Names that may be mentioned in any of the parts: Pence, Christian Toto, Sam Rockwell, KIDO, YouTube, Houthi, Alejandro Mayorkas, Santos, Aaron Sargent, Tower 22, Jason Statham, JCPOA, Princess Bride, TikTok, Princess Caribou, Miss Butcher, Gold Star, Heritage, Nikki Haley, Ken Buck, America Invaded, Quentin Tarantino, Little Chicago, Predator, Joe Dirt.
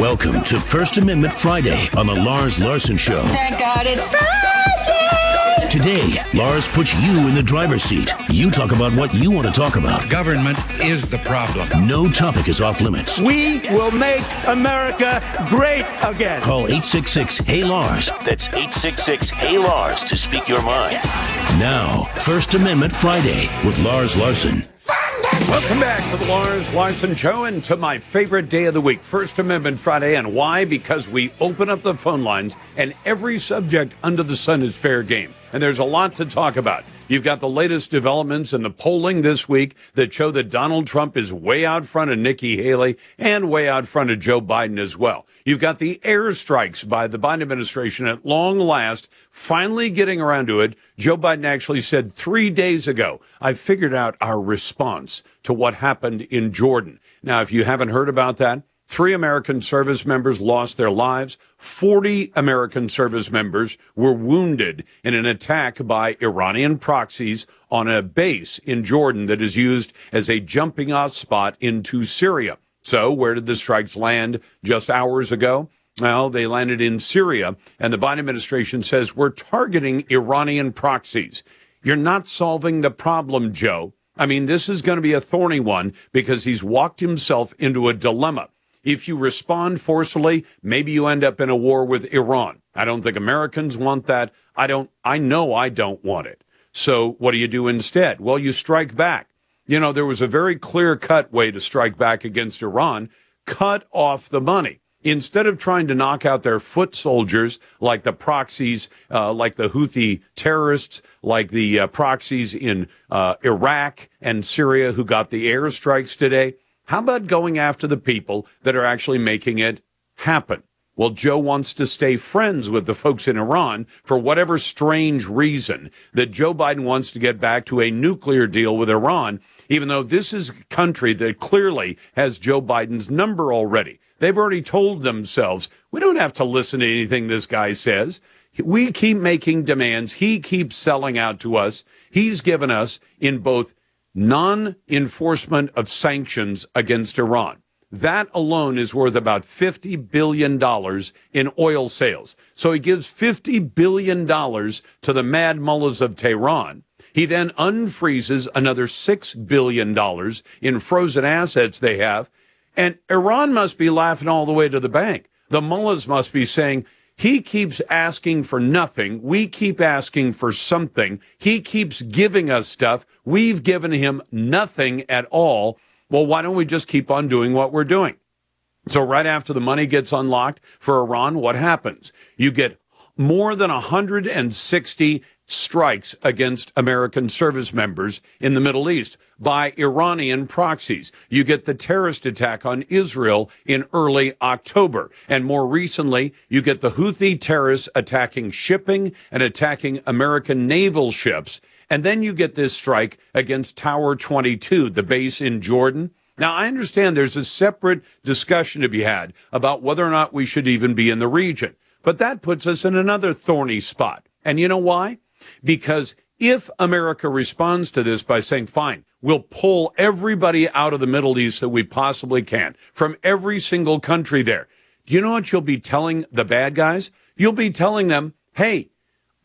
Welcome to First Amendment Friday on the Lars Larson Show. Thank God it's Friday! Today, Lars puts you in the driver's seat. You talk about what you want to talk about. Government is the problem. No topic is off limits. We will make America great again. Call 866-HEY-LARS. That's 866-HEY-LARS to speak your mind. Now, First Amendment Friday with Lars Larson. Welcome back to the Lars Larson Show and to my favorite day of the week, First Amendment Friday. And why? Because we open up the phone lines and every subject under the sun is fair game. And there's a lot to talk about. You've got the latest developments in the polling this week that show that Donald Trump is way out front of Nikki Haley and way out front of Joe Biden as well. You've got the airstrikes by the Biden administration at long last, finally getting around to it. Joe Biden actually said 3 days ago, I figured out our response to what happened in Jordan. Now, if you haven't heard about that, 3 American service members lost their lives. 40 American service members were wounded in an attack by Iranian proxies on a base in Jordan that is used as a jumping-off spot into Syria. So where did the strikes land just hours ago? Well, they landed in Syria, and the Biden administration says we're targeting Iranian proxies. You're not solving the problem, Joe. I mean, this is going to be a thorny one because he's walked himself into a dilemma. If you respond forcefully, maybe you end up in a war with Iran. I don't think Americans want that. I know I don't want it. So what do you do instead? Well, you strike back. You know, there was a very clear-cut way to strike back against Iran. Cut off the money. Instead of trying to knock out their foot soldiers like the proxies, like the Houthi terrorists, like the proxies in Iraq and Syria who got the airstrikes today, how about going after the people that are actually making it happen? Well, Joe wants to stay friends with the folks in Iran for whatever strange reason that Joe Biden wants to get back to a nuclear deal with Iran, even though this is a country that clearly has Joe Biden's number already. They've already told themselves, we don't have to listen to anything this guy says. We keep making demands. He keeps selling out to us. He's given us in both non-enforcement of sanctions against Iran. That alone is worth about $50 billion in oil sales. So he gives $50 billion to the mad mullahs of Tehran. He then unfreezes another $6 billion in frozen assets they have. And Iran must be laughing all the way to the bank. The mullahs must be saying, he keeps asking for nothing. We keep asking for something. He keeps giving us stuff. We've given him nothing at all. Well, why don't we just keep on doing what we're doing? So right after the money gets unlocked for Iran, what happens? You get more than 160 strikes against American service members in the Middle East by Iranian proxies. You get the terrorist attack on Israel in early October. And more recently, you get the Houthi terrorists attacking shipping and attacking American naval ships. And then you get this strike against Tower 22, the base in Jordan. Now, I understand there's a separate discussion to be had about whether or not we should even be in the region. But that puts us in another thorny spot. And you know why? Because if America responds to this by saying, fine, we'll pull everybody out of the Middle East that we possibly can from every single country there, do you know what you'll be telling the bad guys? You'll be telling them, hey,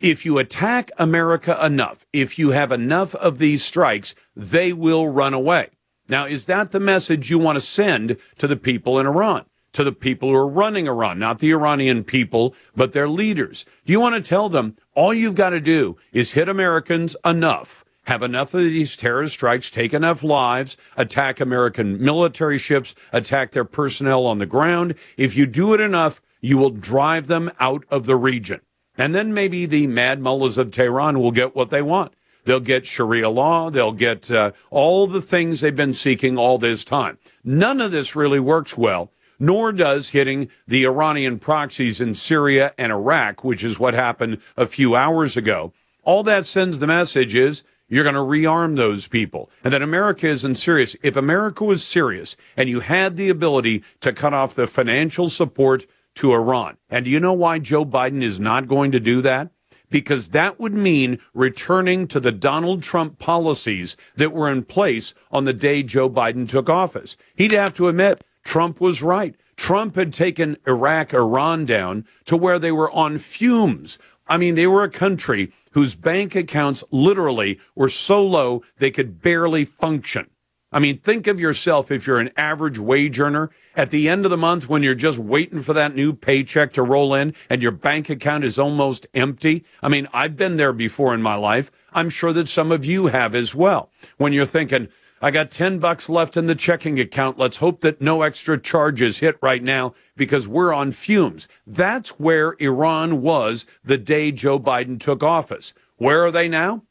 if you attack America enough, if you have enough of these strikes, they will run away. Now, is that the message you want to send to the people in Iran? To the people who are running Iran, not the Iranian people, but their leaders. Do you want to tell them all you've got to do is hit Americans enough, have enough of these terrorist strikes, take enough lives, attack American military ships, attack their personnel on the ground. If you do it enough, you will drive them out of the region. And then maybe the mad mullahs of Tehran will get what they want. They'll get Sharia law. They'll get all the things they've been seeking all this time. None of this really works well. Nor does hitting the Iranian proxies in Syria and Iraq, which is what happened a few hours ago. All that sends the message is you're going to rearm those people and that America isn't serious. If America was serious and you had the ability to cut off the financial support to Iran, and do you know why Joe Biden is not going to do that? Because that would mean returning to the Donald Trump policies that were in place on the day Joe Biden took office. He'd have to admit, Trump was right. Trump had taken Iran down to where they were on fumes. I mean, they were a country whose bank accounts literally were so low they could barely function. I mean, think of yourself if you're an average wage earner at the end of the month when you're just waiting for that new paycheck to roll in and your bank account is almost empty. I mean, I've been there before in my life. I'm sure that some of you have as well. When you're thinking, I got $10 left in the checking account. Let's hope that no extra charges hit right now because we're on fumes. That's where Iran was the day Joe Biden took office. Where are they now?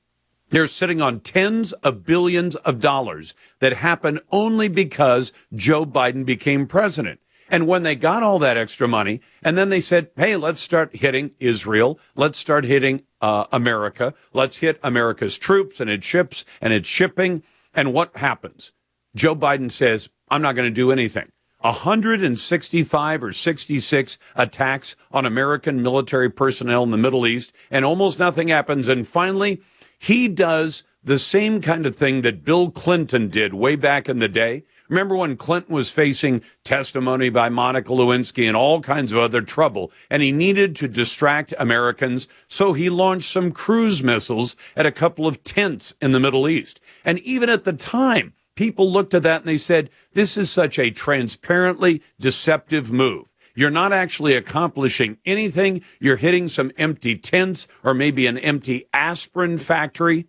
They're sitting on tens of billions of dollars that happened only because Joe Biden became president. And when they got all that extra money, and then they said, hey, let's start hitting Israel. Let's start hitting America. Let's hit America's troops and its ships and its shipping. And what happens? Joe Biden says, I'm not going to do anything. 165 or 66 attacks on American military personnel in the Middle East, and almost nothing happens. And finally, he does the same kind of thing that Bill Clinton did way back in the day. Remember when Clinton was facing testimony by Monica Lewinsky and all kinds of other trouble, and he needed to distract Americans, so he launched some cruise missiles at a couple of tents in the Middle East. And even at the time, people looked at that and they said, this is such a transparently deceptive move. You're not actually accomplishing anything. You're hitting some empty tents or maybe an empty aspirin factory.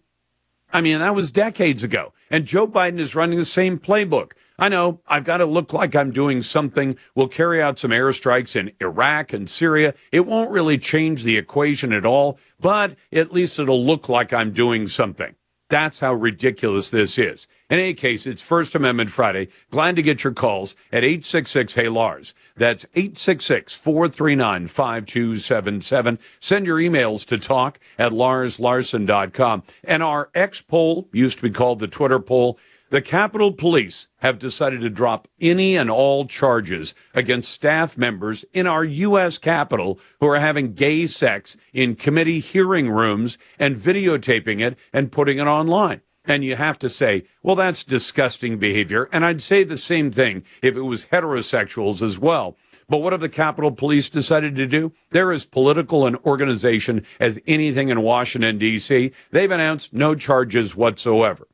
I mean, that was decades ago. And Joe Biden is running the same playbook. I know I've got to look like I'm doing something. We'll carry out some airstrikes in Iraq and Syria. It won't really change the equation at all, but at least it'll look like I'm doing something. That's how ridiculous this is. In any case, it's First Amendment Friday. Glad to get your calls at 866-HEY-LARS. That's 866-439-5277. Send your emails to talk@larslarson.com. And our X poll, used to be called the Twitter poll, the Capitol Police have decided to drop any and all charges against staff members in our U.S. Capitol who are having gay sex in committee hearing rooms and videotaping it and putting it online. And you have to say, well, that's disgusting behavior. And I'd say the same thing if it was heterosexuals as well. But what have the Capitol Police decided to do? They're as political an organization as anything in Washington, D.C. They've announced no charges whatsoever.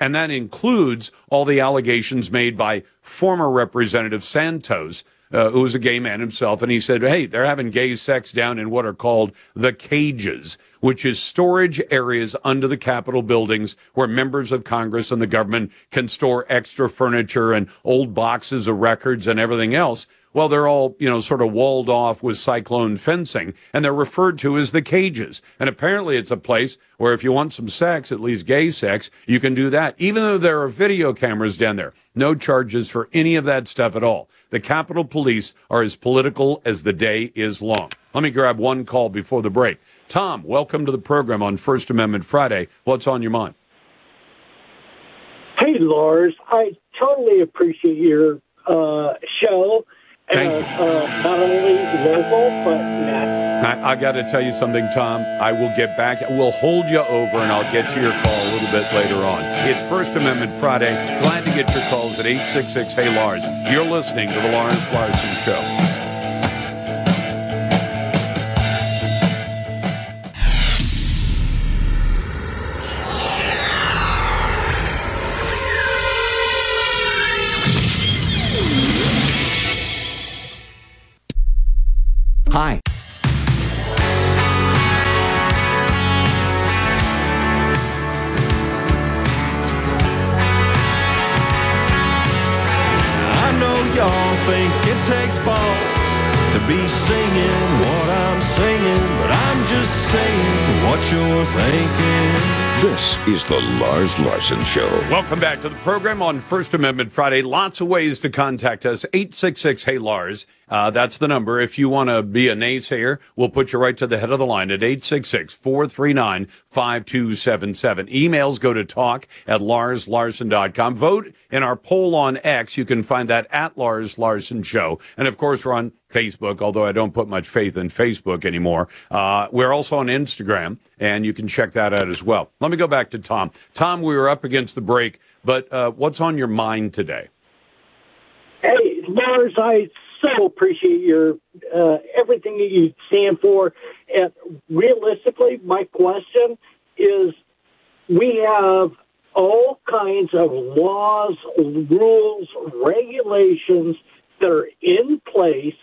And that includes all the allegations made by former Representative Santos, who was a gay man himself. And he said, hey, they're having gay sex down in what are called the cages, which is storage areas under the Capitol buildings where members of Congress and the government can store extra furniture and old boxes of records and everything else. Well, they're all, sort of walled off with cyclone fencing, and they're referred to as the cages. And apparently it's a place where if you want some sex, at least gay sex, you can do that, even though there are video cameras down there. No charges for any of that stuff at all. The Capitol Police are as political as the day is long. Let me grab one call before the break. Tom, welcome to the program on First Amendment Friday. What's on your mind? Hey, Lars, I totally appreciate your show. Not only local, but national. I got to tell you something, Tom. I will get back. We'll hold you over, and I'll get to your call a little bit later on. It's First Amendment Friday. Glad to get your calls at 866-HEY-LARS. You're listening to The Lars Larson Show. Hi. I know y'all think it takes balls to be singing what I'm singing, but I'm just saying what you're thinking. This is the Lars Larson Show. Welcome back to the program on First Amendment Friday. Lots of ways to contact us. 866-HEY-LARS. That's the number. If you want to be a naysayer, we'll put you right to the head of the line at 866-439-5277. Emails go to talk@larslarson.com. Vote in our poll on X. You can find that at Lars Larson Show. And, of course, we're on Facebook, although I don't put much faith in Facebook anymore. We're also on Instagram, and you can check that out as well. Let me go back to Tom. Tom, we were up against the break, but what's on your mind today? Hey, Lars, I so appreciate your everything that you stand for. And realistically, my question is, we have all kinds of laws, rules, regulations that are in place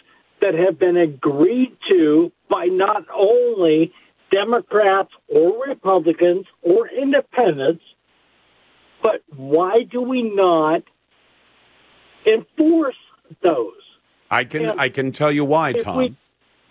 that have been agreed to by not only Democrats or Republicans or independents, but why do we not enforce those? I can tell you why, Tom.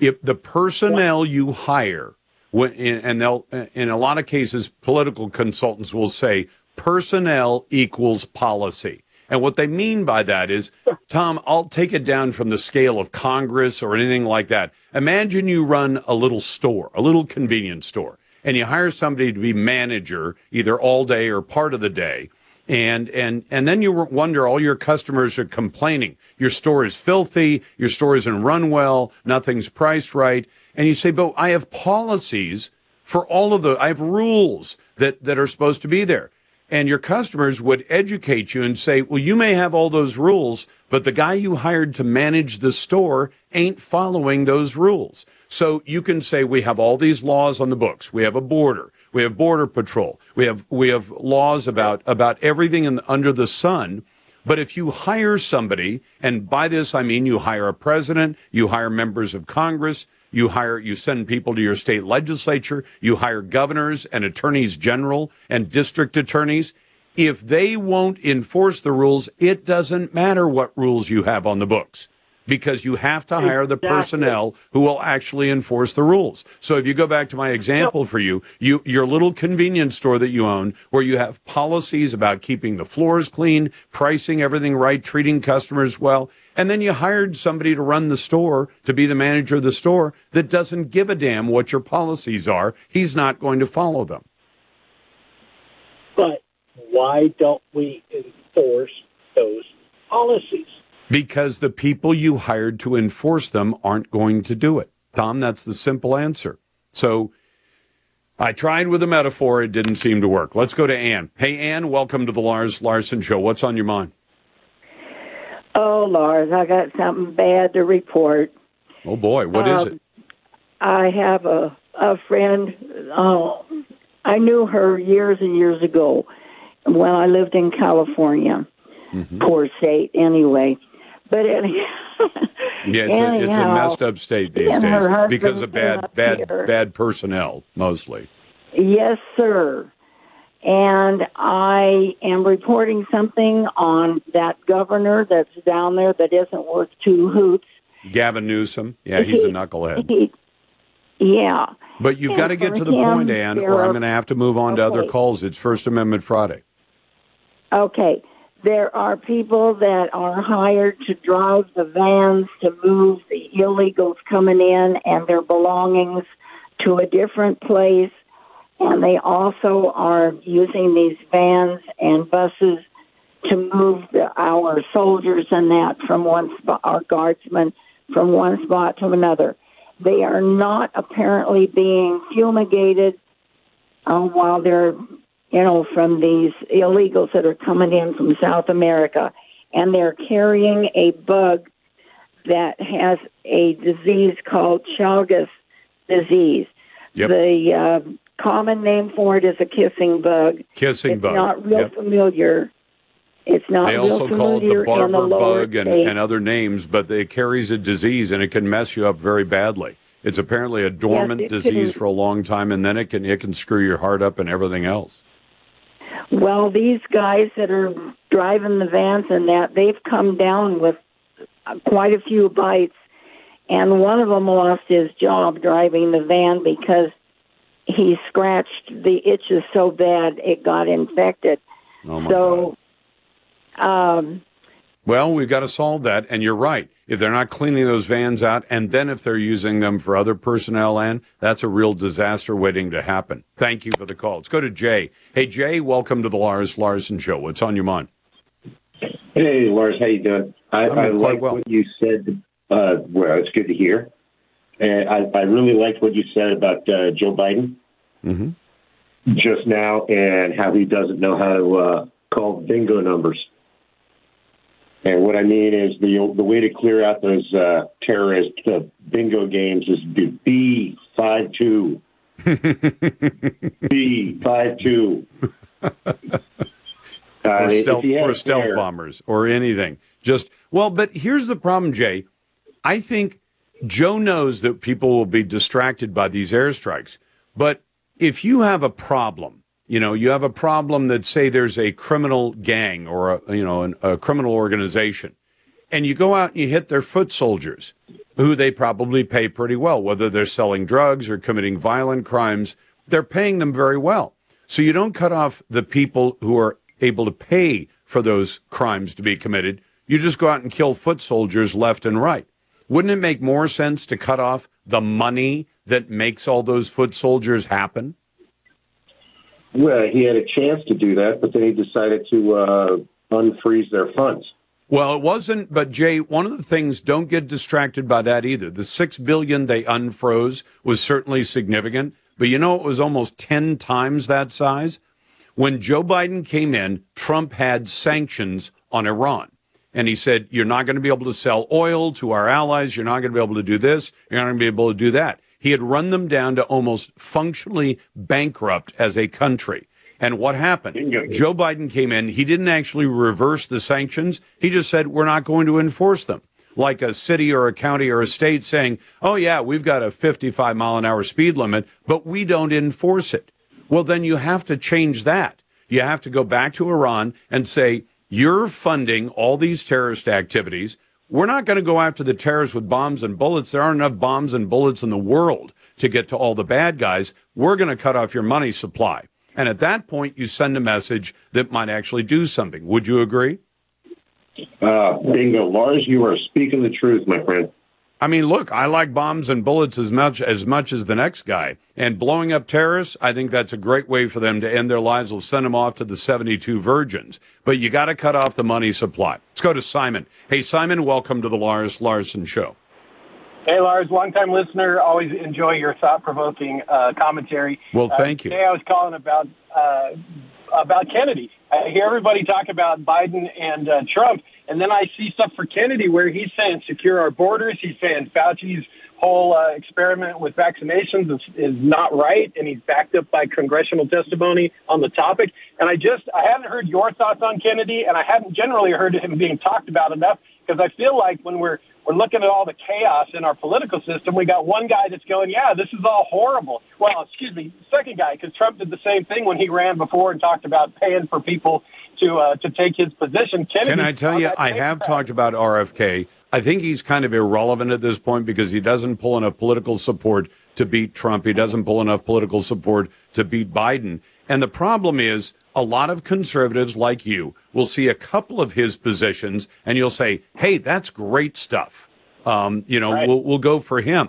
If the personnel you hire, and they'll, in a lot of cases, political consultants will say personnel equals policy. And what they mean by that is, Tom, I'll take it down from the scale of Congress or anything like that. Imagine you run a little store, a little convenience store, and you hire somebody to be manager either all day or part of the day. And then you wonder, all your customers are complaining. Your store is filthy. Your store isn't run well. Nothing's priced right. And you say, but I have policies for all of the, I have rules that are supposed to be there. And your customers would educate you and say, well, you may have all those rules, but the guy you hired to manage the store ain't following those rules. So you can say, we have all these laws on the books. We have a border. We have border patrol. We have laws about everything under the sun. But if you hire somebody, and by this I mean you hire a president, you hire members of Congress, you send people to your state legislature, you hire governors and attorneys general and district attorneys. If they won't enforce the rules, it doesn't matter what rules you have on the books, because you have to hire the personnel who will actually enforce the rules. So if you go back to my example for you, your little convenience store that you own, where you have policies about keeping the floors clean, pricing everything right, treating customers well, and then you hired somebody to run the store, to be the manager of the store, that doesn't give a damn what your policies are. He's not going to follow them. But why don't we enforce those policies? Because the people you hired to enforce them aren't going to do it. Tom, that's the simple answer. So I tried with a metaphor. It didn't seem to work. Let's go to Ann. Hey, Ann, welcome to the Lars Larson Show. What's on your mind? Oh, Lars, I got something bad to report. Oh, boy. What is it? I have a friend. I knew her years and years ago when I lived in California. Mm-hmm. Poor state, anyway. But it's a messed up state these days because of bad personnel, mostly. Yes, sir. And I am reporting something on that governor that's down there that isn't worth two hoots. Gavin Newsom. Yeah, he's a knucklehead. Yeah. But you've got to get to the point, Ann, or I'm going to have to move on to other calls. It's First Amendment Friday. Okay. There are people that are hired to drive the vans to move the illegals coming in and their belongings to a different place. And they also are using these vans and buses to move our soldiers and that from one spot, our guardsmen from one spot to another. They are not apparently being fumigated while they're from these illegals that are coming in from South America. And they're carrying a bug that has a disease called Chagas disease. Yep. The common name for it is a kissing bug. It's not real familiar. It's not real familiar. They also call it the barber bug and other names, but it carries a disease, and it can mess you up very badly. It's apparently a dormant disease for a long time, and then it can screw your heart up and everything else. Well, these guys that are driving the vans and that, they've come down with quite a few bites, and one of them lost his job driving the van because he scratched the itches so bad it got infected. Well, we've got to solve that, and you're right. If they're not cleaning those vans out, and then if they're using them for other personnel, and that's a real disaster waiting to happen. Thank you for the call. Let's go to Jay. Hey, Jay, welcome to the Lars Larson Show. What's on your mind? Hey, Lars, how you doing? I like what you said. Well, it's good to hear. And I really liked what you said about Joe Biden just now, and how he doesn't know how to call bingo numbers. And what I mean is the way to clear out those terrorist bingo games is to do B-52. B-52. Or stealth bombers or anything. But here's the problem, Jay. I think Joe knows that people will be distracted by these airstrikes. But if you have a problem, you have a problem that, say, there's a criminal gang or a criminal organization, and you go out and you hit their foot soldiers, who they probably pay pretty well, whether they're selling drugs or committing violent crimes, they're paying them very well. So you don't cut off the people who are able to pay for those crimes to be committed. You just go out and kill foot soldiers left and right. Wouldn't it make more sense to cut off the money that makes all those foot soldiers happen? Well, he had a chance to do that, but then he decided to unfreeze their funds. Well, it wasn't. But, Jay, one of the things, don't get distracted by that either. The $6 billion they unfroze was certainly significant. But it was almost 10 times that size. When Joe Biden came in, Trump had sanctions on Iran. And he said, you're not going to be able to sell oil to our allies. You're not going to be able to do this. You're not going to be able to do that. He had run them down to almost functionally bankrupt as a country. And what happened? Joe Biden came in. He didn't actually reverse the sanctions. He just said, we're not going to enforce them. Like a city or a county or a state saying, oh, yeah, we've got a 55-mile-an-hour speed limit, but we don't enforce it. Well, then you have to change that. You have to go back to Iran and say, you're funding all these terrorist activities. We're not going to go after the terrorists with bombs and bullets. There aren't enough bombs and bullets in the world to get to all the bad guys. We're going to cut off your money supply. And at that point, you send a message that might actually do something. Would you agree? Bingo. Lars, you are speaking the truth, my friend. I mean, look, I like bombs and bullets as much as the next guy. And blowing up terrorists, I think that's a great way for them to end their lives. We'll send them off to the 72 virgins. But you got to cut off the money supply. Let's go to Simon. Hey, Simon, welcome to the Lars Larson Show. Hey, Lars, longtime listener. Always enjoy your thought-provoking commentary. Well, thank you. Today I was calling about Kennedy. I hear everybody talk about Biden and Trump, and then I see stuff for Kennedy where he's saying secure our borders. He's saying Fauci's whole experiment with vaccinations is not right, and he's backed up by congressional testimony on the topic. And I haven't heard your thoughts on Kennedy, and I haven't generally heard him being talked about enough, because I feel like when we're looking at all the chaos in our political system, we got one guy that's going, yeah, this is all horrible. Well, excuse me, second guy, because Trump did the same thing when he ran before and talked about paying for people to take his position. Can I tell you, I have talked about RFK. I think he's kind of irrelevant at this point because he doesn't pull enough political support to beat Trump. He doesn't pull enough political support to beat Biden. And the problem is, a lot of conservatives like you will see a couple of his positions and you'll say, hey, that's great stuff. Right. We'll go for him.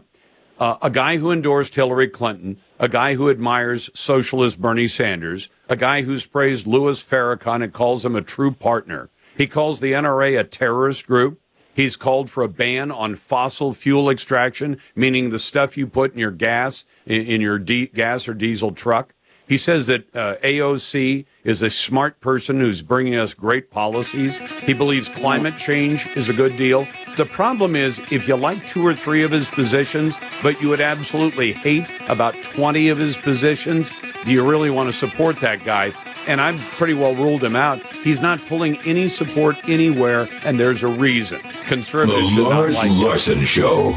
A guy who endorsed Hillary Clinton, a guy who admires socialist Bernie Sanders, a guy who's praised Louis Farrakhan and calls him a true partner. He calls the NRA a terrorist group. He's called for a ban on fossil fuel extraction, meaning the stuff you put in your gas, in your gas or diesel truck. He says that AOC is a smart person who's bringing us great policies. He believes climate change is a good deal. The problem is, if you like two or three of his positions, but you would absolutely hate about 20 of his positions, do you really want to support that guy? And I've pretty well ruled him out. He's not pulling any support anywhere, and there's a reason. Conservatives should not like him. The Lars Larson Show.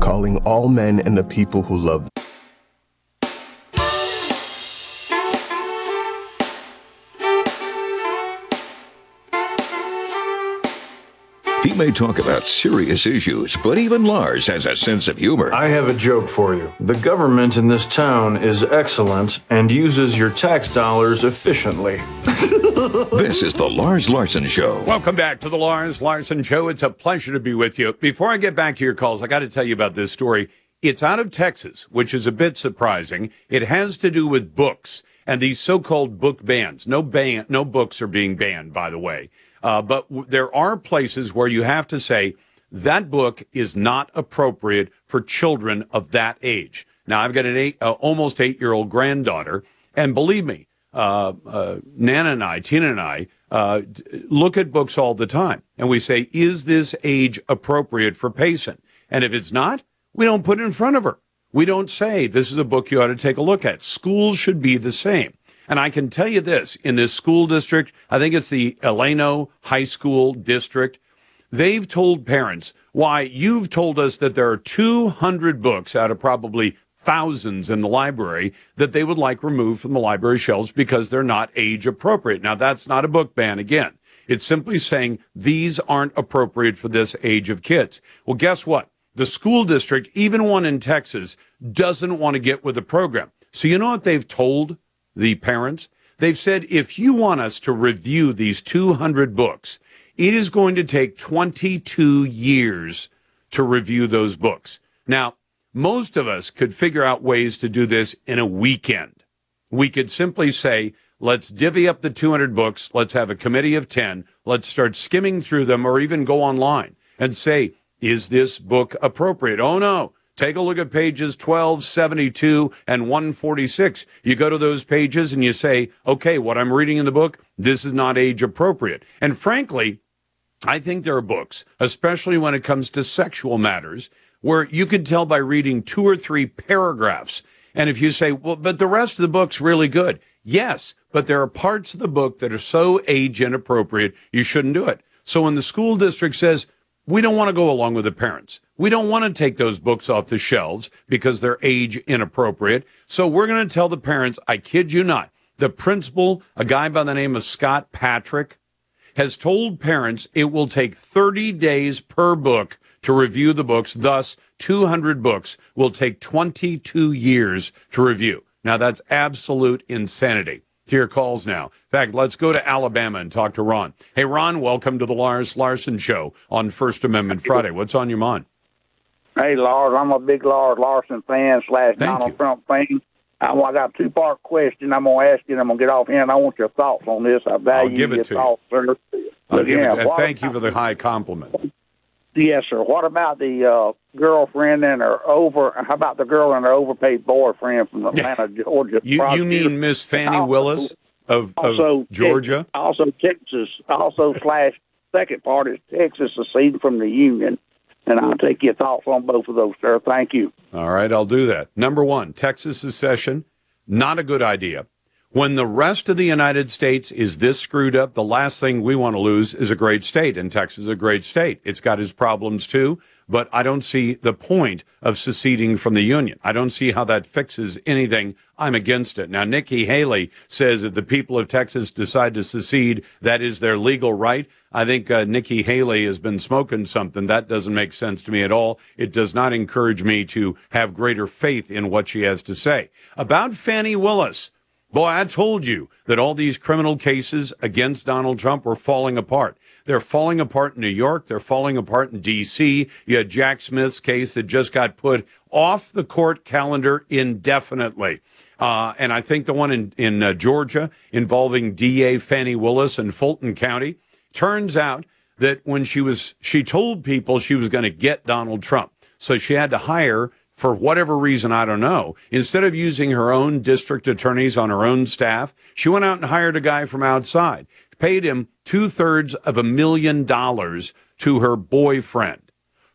Calling all men and the people who love. He may talk about serious issues, but even Lars has a sense of humor. I have a joke for you. The government in this town is excellent and uses your tax dollars efficiently. This is the Lars Larson Show. Welcome back to the Lars Larson Show. It's a pleasure to be with you. Before I get back to your calls, I got to tell you about this story. It's out of Texas, which is a bit surprising. It has to do with books and these so-called book bans. No books are being banned, by the way. But there are places where you have to say that book is not appropriate for children of that age. Now, I've got an almost 8-year-old granddaughter, and believe me, Nana and I, Tina and I, look at books all the time, and we say, is this age appropriate for Payson? And if it's not, we don't put it in front of her. We don't say, this is a book you ought to take a look at. Schools should be the same. And I can tell you this, in this school district, I think it's the Eleno High School District, they've told parents, why, you've told us that there are 200 books out of probably thousands in the library that they would like removed from the library shelves because they're not age appropriate. Now, that's not a book ban again. It's simply saying these aren't appropriate for this age of kids. Well, guess what? The school district, even one in Texas, doesn't want to get with the program. So you know what they've told the parents? They've said, if you want us to review these 200 books, it is going to take 22 years to review those books. Now, most of us could figure out ways to do this in a weekend. We could simply say, let's divvy up the 200 books. Let's have a committee of 10. Let's start skimming through them or even go online and say, is this book appropriate? Oh, no. Take a look at pages 12, 72, and 146. You go to those pages and you say, okay, what I'm reading in the book, this is not age appropriate. And frankly, I think there are books, especially when it comes to sexual matters, where you could tell by reading 2 or 3 paragraphs. And if you say, well, but the rest of the book's really good. Yes, but there are parts of the book that are so age inappropriate, you shouldn't do it. So when the school district says, we don't want to go along with the parents. We don't want to take those books off the shelves because they're age inappropriate. So we're going to tell the parents, I kid you not, the principal, a guy by the name of Scott Patrick, has told parents it will take 30 days per book to review the books. Thus, 200 books will take 22 years to review. Now, that's absolute insanity. To your calls now. In fact, let's go to Alabama and talk to Ron. Hey, Ron, welcome to the Lars Larson Show on First Amendment Friday. What's on your mind? Hey, Lars, I'm a big Lars Larson fan / Donald Trump fan. I got a 2-part question I'm going to ask you, and I'm going to get off here, and I want your thoughts on this. I value your thoughts, sir. Thank you for the high compliment. Yes, sir. What about the girlfriend and her how about the girl and her overpaid boyfriend from Atlanta, Georgia? You mean Miss Fannie Willis of Georgia? Also Texas. Also / second part is Texas seceding from the Union. And I'll take your thoughts on both of those, sir. Thank you. All right, I'll do that. Number 1, Texas secession, not a good idea. When the rest of the United States is this screwed up, the last thing we want to lose is a great state, and Texas is a great state. It's got its problems, too, but I don't see the point of seceding from the Union. I don't see how that fixes anything. I'm against it. Now, Nikki Haley says if the people of Texas decide to secede, that is their legal right. I think Nikki Haley has been smoking something. That doesn't make sense to me at all. It does not encourage me to have greater faith in what she has to say. About Fannie Willis. Boy, I told you that all these criminal cases against Donald Trump were falling apart. They're falling apart in New York. They're falling apart in D.C. You had Jack Smith's case that just got put off the court calendar indefinitely. And I think the one in Georgia involving D.A. Fannie Willis in Fulton County, turns out that when she told people she was going to get Donald Trump. So she had to hire, for whatever reason, I don't know, instead of using her own district attorneys on her own staff, she went out and hired a guy from outside, paid him $750,000 to her boyfriend.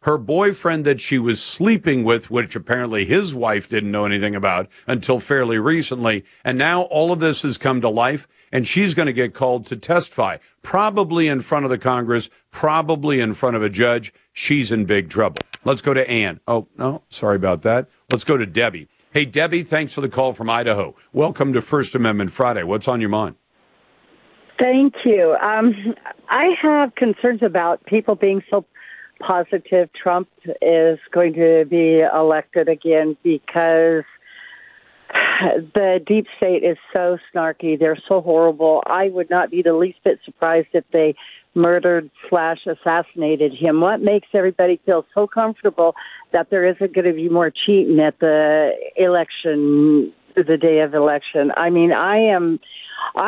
Her boyfriend that she was sleeping with, which apparently his wife didn't know anything about until fairly recently. And now all of this has come to life, and she's going to get called to testify, probably in front of the Congress, probably in front of a judge. She's in big trouble. Let's go to Ann. Oh, no, sorry about that. Let's go to Debbie. Hey, Debbie, thanks for the call from Idaho. Welcome to First Amendment Friday. What's on your mind? Thank you. I have concerns about people being so positive Trump is going to be elected again because the deep state is so snarky. They're so horrible. I would not be the least bit surprised if they murdered / assassinated him. What makes everybody feel so comfortable that there isn't going to be more cheating at the election, the day of election? I mean, I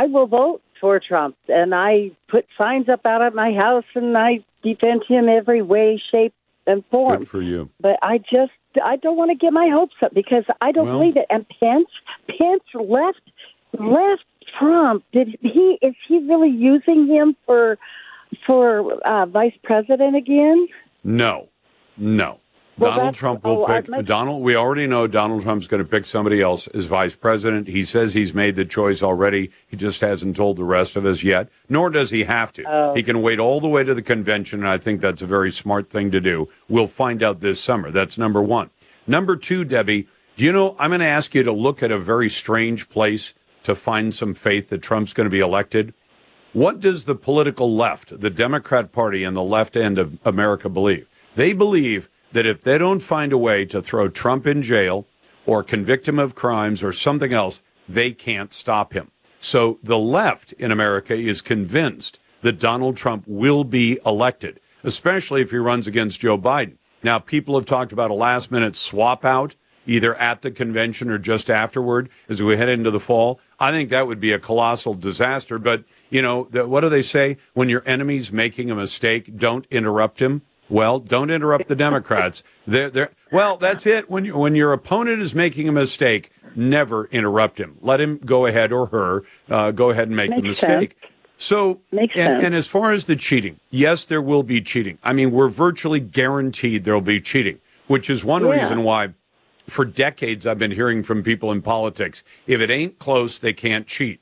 will vote for Trump, and I put signs up out at my house, and I defend him every way, shape, and form. Good for you. But I don't want to get my hopes up because I don't believe it. And Pence left Trump. Is he really using him for vice president again? No. Well, we already know Donald Trump's going to pick somebody else as vice president. He says he's made the choice already. He just hasn't told the rest of us yet, nor does he have to. Oh. He can wait all the way to the convention, and I think that's a very smart thing to do. We'll find out this summer. That's number one. Number two, Debbie, do you know, I'm going to ask you to look at a very strange place to find some faith that Trump's going to be elected. What does the political left, the Democrat Party and the left end of America believe? They believe that if they don't find a way to throw Trump in jail or convict him of crimes or something else, they can't stop him. So the left in America is convinced that Donald Trump will be elected, especially if he runs against Joe Biden. Now, people have talked about a last-minute swap out, either at the convention or just afterward as we head into the fall. I think that would be a colossal disaster. But, you know, what do they say? When your enemy's making a mistake, don't interrupt him. Well, don't interrupt the Democrats. Well, that's it. When your opponent is making a mistake, never interrupt him. Let him go ahead, or her, go ahead and make the mistake. Sense. So, and as far as the cheating, yes, there will be cheating. I mean, we're virtually guaranteed there will be cheating, which is one reason why for decades I've been hearing from people in politics, if it ain't close, they can't cheat.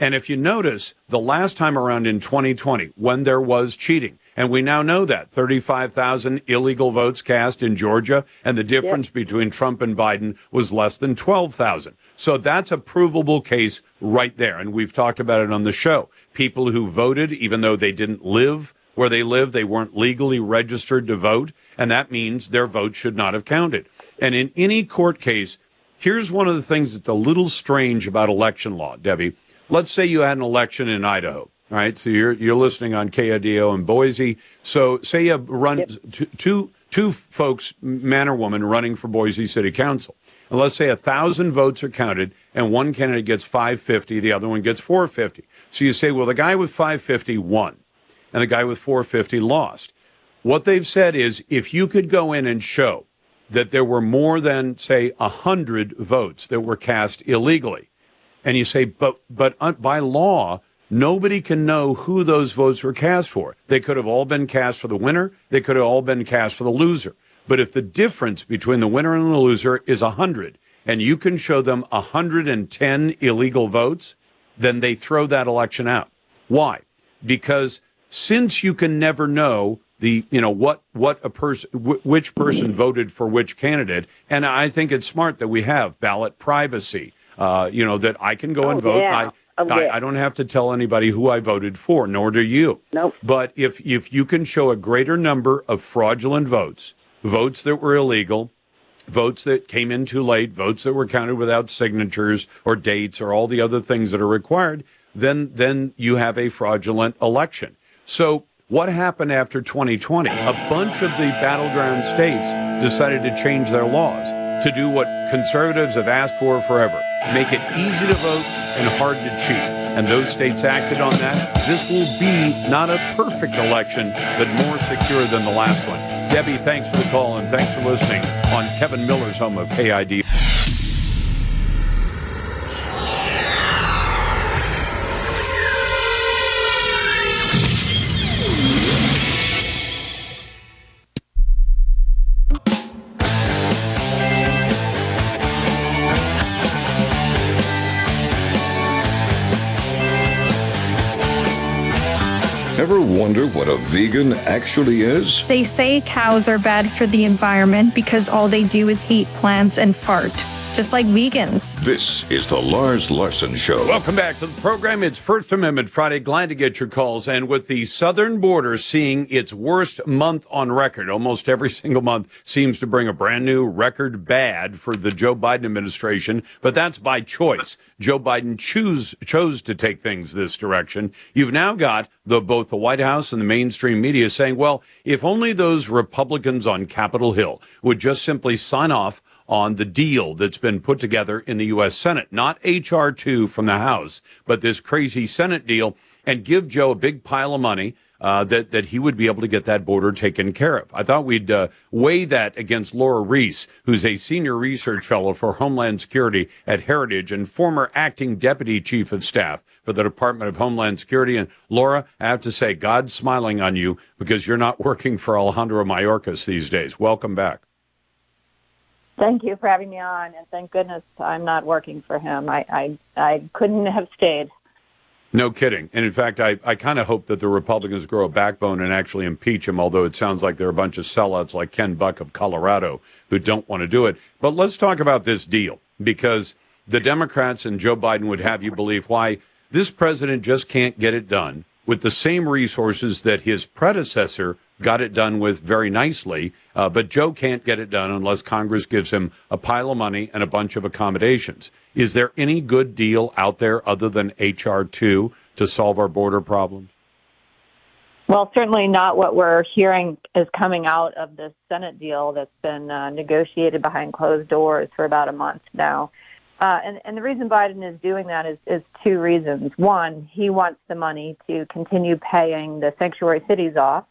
And if you notice, the last time around in 2020, when there was cheating, and we now know that 35,000 illegal votes cast in Georgia, and the difference between Trump and Biden was less than 12,000. So that's a provable case right there. And we've talked about it on the show. People who voted, even though they didn't live where they lived, they weren't legally registered to vote. And that means their vote should not have counted. And in any court case, here's one of the things that's a little strange about election law, Debbie. Let's say you had an election in Idaho, right? So you're listening on KIDO in Boise. So say you run two folks, man or woman, running for Boise City Council. And let's say 1,000 votes are counted, and one candidate gets 550, the other one gets 450. So you say, well, the guy with 550 won, and the guy with 450 lost. What they've said is, if you could go in and show that there were more than, say, 100 votes that were cast illegally, and you say, but by law, nobody can know who those votes were cast for. They could have all been cast for the winner. They could have all been cast for the loser. But if the difference between the winner and the loser is 100, and you can show them 110 illegal votes, then they throw that election out. Why? Because since you can never know which person voted for which candidate, and I think it's smart that we have ballot privacy. That I can go and vote. Yeah. I don't have to tell anybody who I voted for, nor do you. Nope. But if you can show a greater number of fraudulent votes, votes that were illegal, votes that came in too late, votes that were counted without signatures or dates or all the other things that are required, then you have a fraudulent election. So what happened after 2020? A bunch of the battleground states decided to change their laws to do what conservatives have asked for forever. Make it easy to vote and hard to cheat. And those states acted on that. This will be not a perfect election, but more secure than the last one. Debbie, thanks for the call, and thanks for listening on Kevin Miller's home of KID. Wonder what a vegan actually is? They say cows are bad for the environment because all they do is eat plants and fart. just like vegans. This is the Lars Larson Show. Welcome back to the program. It's First Amendment Friday. Glad to get your calls. And with the southern border seeing its worst month on record, almost every single month seems to bring a brand new record bad for the Joe Biden administration. But that's by choice. Joe Biden chose to take things this direction. You've now got both the White House and the mainstream media saying, well, if only those Republicans on Capitol Hill would just simply sign off on the deal that's been put together in the U.S. Senate, not H.R. 2 from the House, but this crazy Senate deal, and give Joe a big pile of money that he would be able to get that border taken care of. I thought we'd weigh that against Laura Reese, who's a senior research fellow for Homeland Security at Heritage and former acting deputy chief of staff for the Department of Homeland Security. And Laura, I have to say, God's smiling on you because you're not working for Alejandro Mayorkas these days. Welcome back. Thank you for having me on, and thank goodness I'm not working for him. I couldn't have stayed. No kidding. And in fact, I kind of hope that the Republicans grow a backbone and actually impeach him, although it sounds like they're a bunch of sellouts like Ken Buck of Colorado who don't want to do it. But let's talk about this deal, because the Democrats and Joe Biden would have you believe why this president just can't get it done with the same resources that his predecessor got it done with very nicely, but Joe can't get it done unless Congress gives him a pile of money and a bunch of accommodations. Is there any good deal out there other than H.R. 2 to solve our border problems? Well, certainly not what we're hearing is coming out of this Senate deal that's been negotiated behind closed doors for about a month now. And the reason Biden is doing that is two reasons. One, he wants the money to continue paying the sanctuary cities off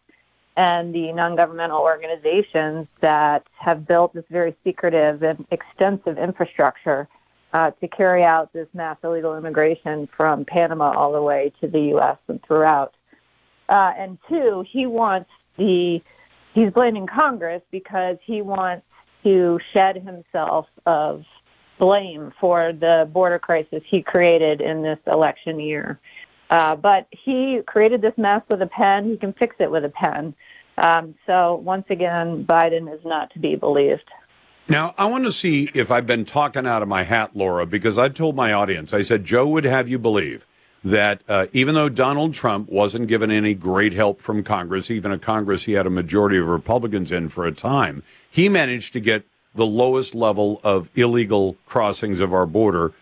and the non-governmental organizations that have built this very secretive and extensive infrastructure to carry out this mass illegal immigration from Panama all the way to the U.S. and throughout. And two, he's blaming Congress because he wants to shed himself of blame for the border crisis he created in this election year. But he created this mess with a pen. He can fix it with a pen. So once again, Biden is not to be believed. Now, I want to see if I've been talking out of my hat, Laura, because I told my audience, I said, Joe would have you believe that even though Donald Trump wasn't given any great help from Congress, even a Congress he had a majority of Republicans in for a time, he managed to get the lowest level of illegal crossings of our border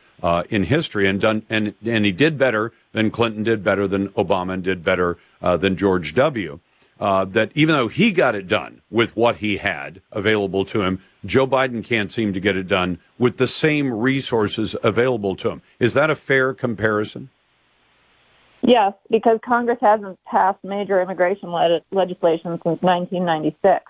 in history, and he did better than Clinton, did better than Obama, and did better than George W. That even though he got it done with what he had available to him, Joe Biden can't seem to get it done with the same resources available to him. Is that a fair comparison? Yes, because Congress hasn't passed major immigration legislation since 1996.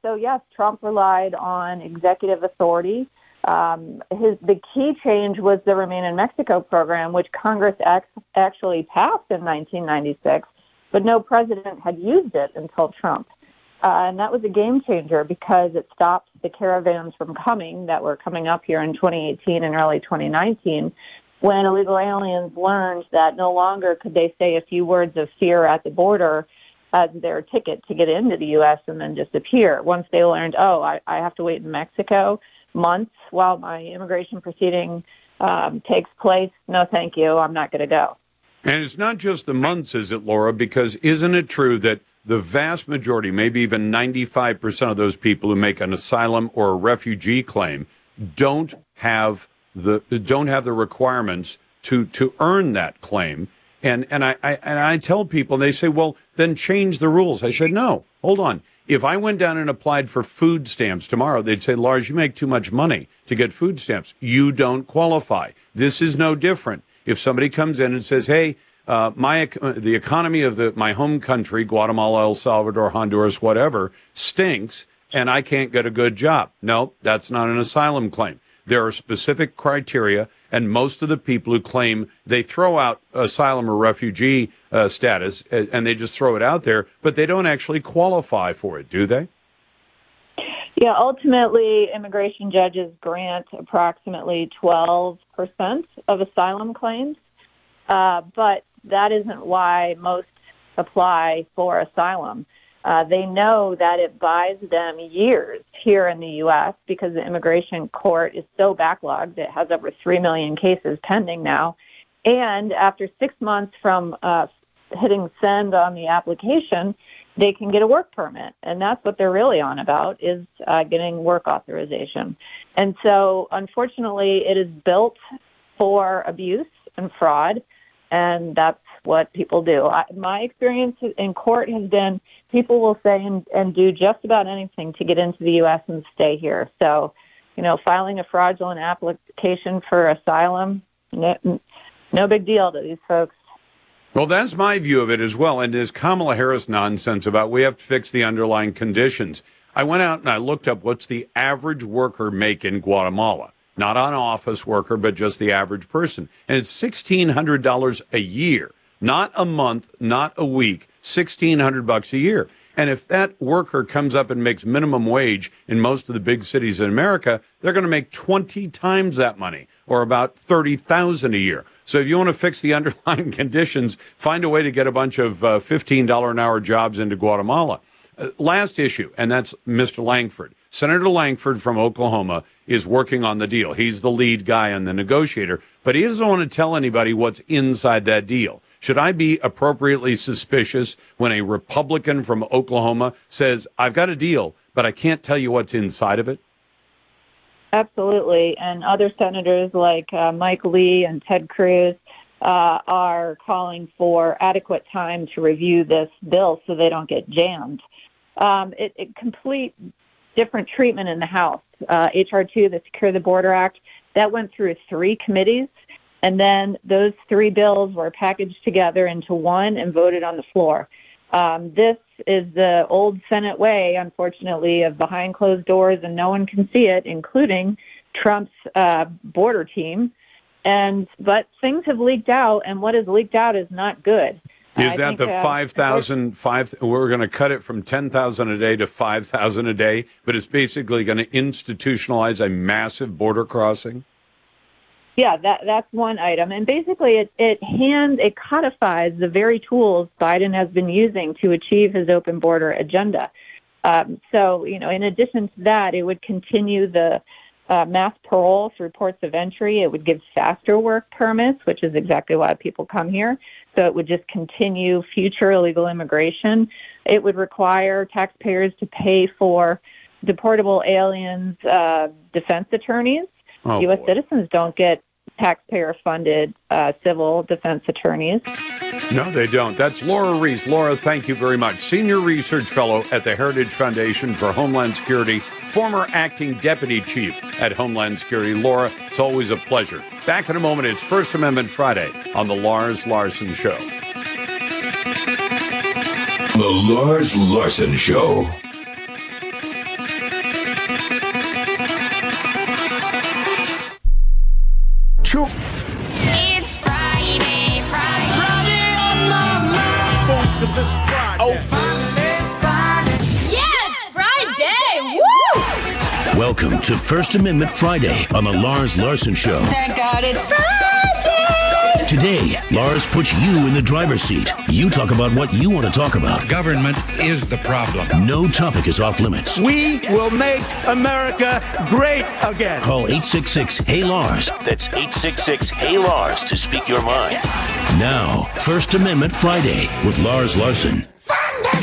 So yes, Trump relied on executive authority. The key change was the Remain in Mexico program, which Congress actually passed in 1996, but no president had used it until Trump. And that was a game changer because it stopped the caravans from coming that were coming up here in 2018 and early 2019, when illegal aliens learned that no longer could they say a few words of fear at the border as their ticket to get into the U.S. and then disappear. Once they learned, I have to wait in Mexico months while my immigration proceeding takes place, no thank you, I'm not going to go. And it's not just the months, is it, Laura? Because isn't it true that the vast majority, maybe even 95% of those people who make an asylum or a refugee claim don't have the requirements to earn that claim? And I tell people, they say, well, then change the rules. I said, no, hold on. If I went down and applied for food stamps tomorrow, they'd say, Lars, you make too much money to get food stamps. You don't qualify. This is no different. If somebody comes in and says, hey, the economy of my home country, Guatemala, El Salvador, Honduras, whatever, stinks, and I can't get a good job. No, that's not an asylum claim. There are specific criteria, and most of the people who claim they throw out asylum or refugee status, and they just throw it out there, but they don't actually qualify for it, do they? Yeah, ultimately, immigration judges grant approximately 12% of asylum claims, but that isn't why most apply for asylum. They know that it buys them years here in the U.S. because the immigration court is so backlogged. It has over 3 million cases pending now. And after 6 months from hitting send on the application, they can get a work permit. And that's what they're really on about, is getting work authorization. And so, unfortunately, it is built for abuse and fraud, and that's what people do. My experience in court has been people will say and do just about anything to get into the U.S. and stay here. So, you know, filing a fraudulent application for asylum, no big deal to these folks. Well, that's my view of it as well. And this Kamala Harris nonsense about we have to fix the underlying conditions. I went out and I looked up what's the average worker make in Guatemala. Not an office worker, but just the average person. And it's $1,600 a year, not a month, not a week, $1,600 a year. And if that worker comes up and makes minimum wage in most of the big cities in America, they're going to make 20 times that money, or about $30,000 a year. So if you want to fix the underlying conditions, find a way to get a bunch of $15 an hour jobs into Guatemala. Last issue, and that's Mr. Langford. Senator Langford from Oklahoma is working on the deal. He's the lead guy and the negotiator, but he doesn't want to tell anybody what's inside that deal. Should I be appropriately suspicious when a Republican from Oklahoma says, I've got a deal, but I can't tell you what's inside of it? Absolutely. And other senators like Mike Lee and Ted Cruz are calling for adequate time to review this bill so they don't get jammed. It complete different treatment in the House. H.R. 2, the Secure the Border Act, that went through 3 committees. And then those 3 bills were packaged together into one and voted on the floor. This is the old Senate way, unfortunately, of behind closed doors, and no one can see it, including Trump's border team. But things have leaked out, and what has leaked out is not good. Is that the 5,000? We're going to cut it from 10,000 a day to 5,000 a day, but it's basically going to institutionalize a massive border crossing. Yeah, that's one item. And basically it codifies the very tools Biden has been using to achieve his open border agenda. So, you know, in addition to that, it would continue the mass parole through ports of entry. It would give faster work permits, which is exactly why people come here. So it would just continue future illegal immigration. It would require taxpayers to pay for deportable aliens' defense attorneys. Oh, U.S. boy. Citizens don't get taxpayer-funded civil defense attorneys. No, they don't. That's Laura Reese. Laura, thank you very much. Senior Research Fellow at the Heritage Foundation for Homeland Security, former Acting Deputy Chief at Homeland Security. Laura, it's always a pleasure. Back in a moment, it's First Amendment Friday on The Lars Larson Show. The Lars Larson Show. It's Friday on my mind. It's Friday. Woo! Welcome to First Amendment Friday on the Lars Larson Show. Thank God it's Friday. Today, Lars puts you in the driver's seat. You talk about what you want to talk about. Government is the problem. No topic is off limits. We will make America great again. Call 866-HEY-LARS. That's 866-HEY-LARS to speak your mind. Now, First Amendment Friday with Lars Larson.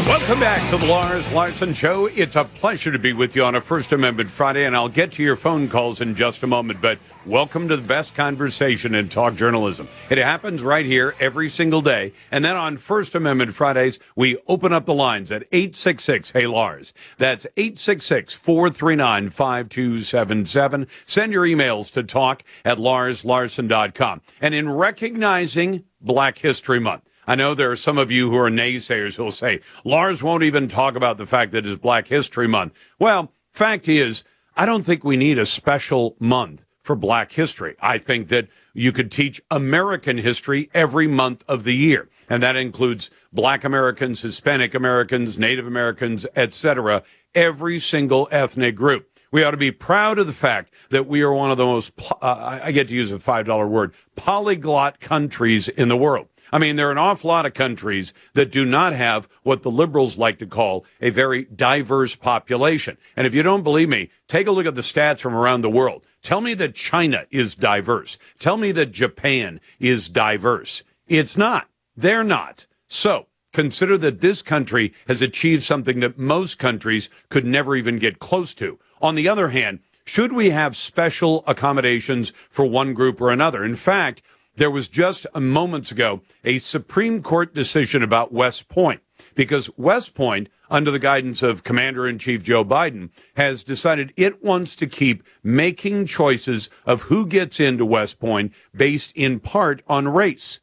Welcome back to the Lars Larson Show. It's a pleasure to be with you on a First Amendment Friday, and I'll get to your phone calls in just a moment, but welcome to the best conversation in talk journalism. It happens right here every single day, and then on First Amendment Fridays, we open up the lines at 866-HEY-LARS. That's 866-439-5277. Send your emails to talk@larslarson.com. And in recognizing Black History Month, I know there are some of you who are naysayers who will say, Lars won't even talk about the fact that it's Black History Month. Well, fact is, I don't think we need a special month for Black history. I think that you could teach American history every month of the year, and that includes Black Americans, Hispanic Americans, Native Americans, etc., every single ethnic group. We ought to be proud of the fact that we are one of the most, I get to use a $5 word, polyglot countries in the world. I mean, there are an awful lot of countries that do not have what the liberals like to call a very diverse population. And if you don't believe me, take a look at the stats from around the world. Tell me that China is diverse. Tell me that Japan is diverse. It's not. They're not. So consider that this country has achieved something that most countries could never even get close to. On the other hand, should we have special accommodations for one group or another? In fact, there was just moments ago a Supreme Court decision about West Point, because West Point, under the guidance of Commander-in-Chief Joe Biden, has decided it wants to keep making choices of who gets into West Point based in part on race.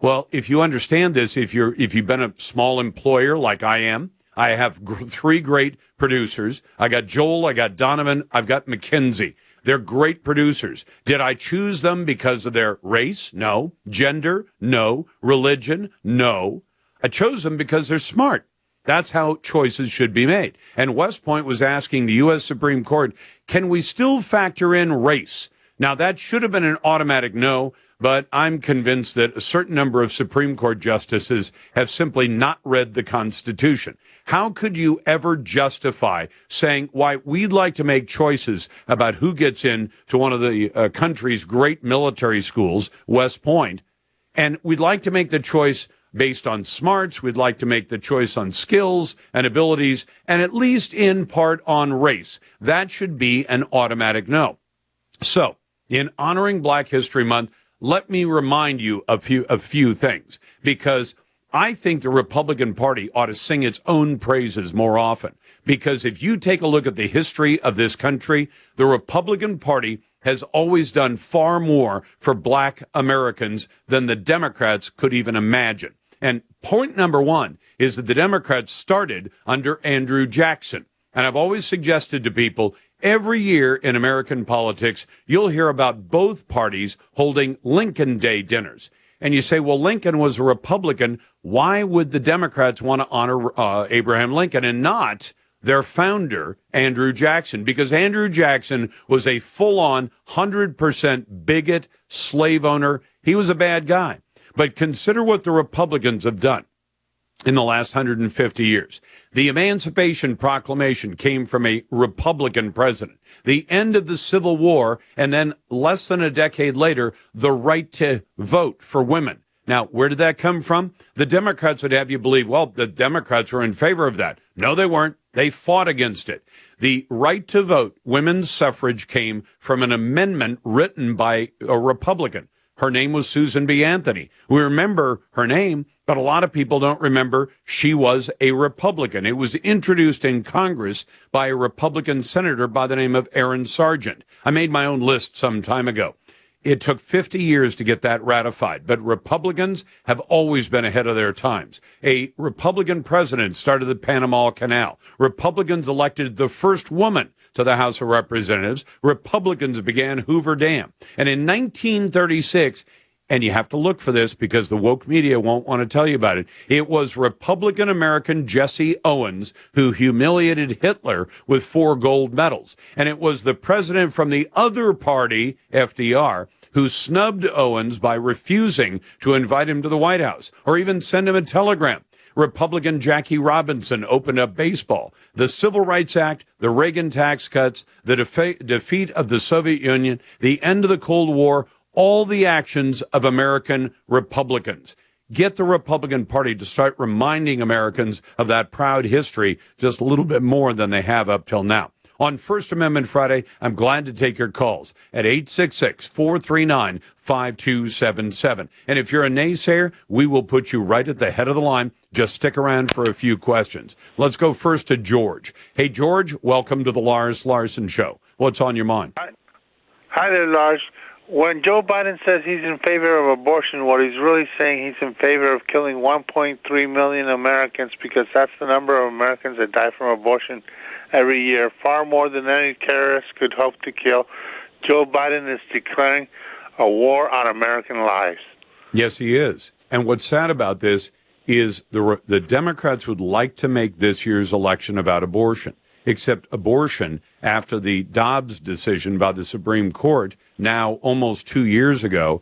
Well, if you understand this, if you've been a small employer like I am, I have three great producers. I got Joel, I got Donovan, I've got McKenzie. They're great producers. Did I choose them because of their race? No. Gender? No. Religion? No. I chose them because they're smart. That's how choices should be made. And West Point was asking the U.S. Supreme Court, can we still factor in race? Now, that should have been an automatic no, but I'm convinced that a certain number of Supreme Court justices have simply not read the Constitution. How could you ever justify saying why we'd like to make choices about who gets in to one of the country's great military schools, West Point, and we'd like to make the choice based on smarts, we'd like to make the choice on skills and abilities, and at least in part on race. That should be an automatic no. So, in honoring Black History Month, let me remind you of a few things, because I think the Republican Party ought to sing its own praises more often, because if you take a look at the history of this country, the Republican Party has always done far more for Black Americans than the Democrats could even imagine. And point number one is that the Democrats started under Andrew Jackson. And I've always suggested to people, every year in American politics, you'll hear about both parties holding Lincoln Day dinners. And you say, well, Lincoln was a Republican. Why would the Democrats want to honor Abraham Lincoln and not their founder, Andrew Jackson? Because Andrew Jackson was a full-on 100% bigot, slave owner. He was a bad guy. But consider what the Republicans have done in the last 150 years. The Emancipation Proclamation came from a Republican president. The end of the Civil War, and then less than a decade later, the right to vote for women. Now, where did that come from? The Democrats would have you believe, well, the Democrats were in favor of that. No, they weren't. They fought against it. The right to vote, women's suffrage, came from an amendment written by a Republican. Her name was Susan B. Anthony. We remember her name, but a lot of people don't remember she was a Republican. It was introduced in Congress by a Republican senator by the name of Aaron Sargent. I made my own list some time ago. It took 50 years to get that ratified, but Republicans have always been ahead of their times. A Republican president started the Panama Canal. Republicans elected the first woman to the House of Representatives. Republicans began Hoover Dam. And in 1936, and you have to look for this because the woke media won't want to tell you about it, it was Republican American Jesse Owens who humiliated Hitler with 4 gold medals. And it was the president from the other party, FDR, who snubbed Owens by refusing to invite him to the White House or even send him a telegram. Republican Jackie Robinson opened up baseball. The Civil Rights Act, the Reagan tax cuts, the defeat of the Soviet Union, the end of the Cold War, all the actions of American Republicans. Get the Republican Party to start reminding Americans of that proud history just a little bit more than they have up till now. On First Amendment Friday, I'm glad to take your calls at 866-439-5277. And if you're a naysayer, we will put you right at the head of the line. Just stick around for a few questions. Let's go first to George. Hey, George, welcome to the Lars Larson Show. What's on your mind? Hi there, Lars. When Joe Biden says he's in favor of abortion, what he's really saying, he's in favor of killing 1.3 million Americans, because that's the number of Americans that die from abortion every year, far more than any terrorist could hope to kill. Joe Biden is declaring a war on American lives. Yes, he is. And what's sad about this is the Democrats would like to make this year's election about abortion. Except abortion, after the Dobbs decision by the Supreme Court, now almost 2 years ago,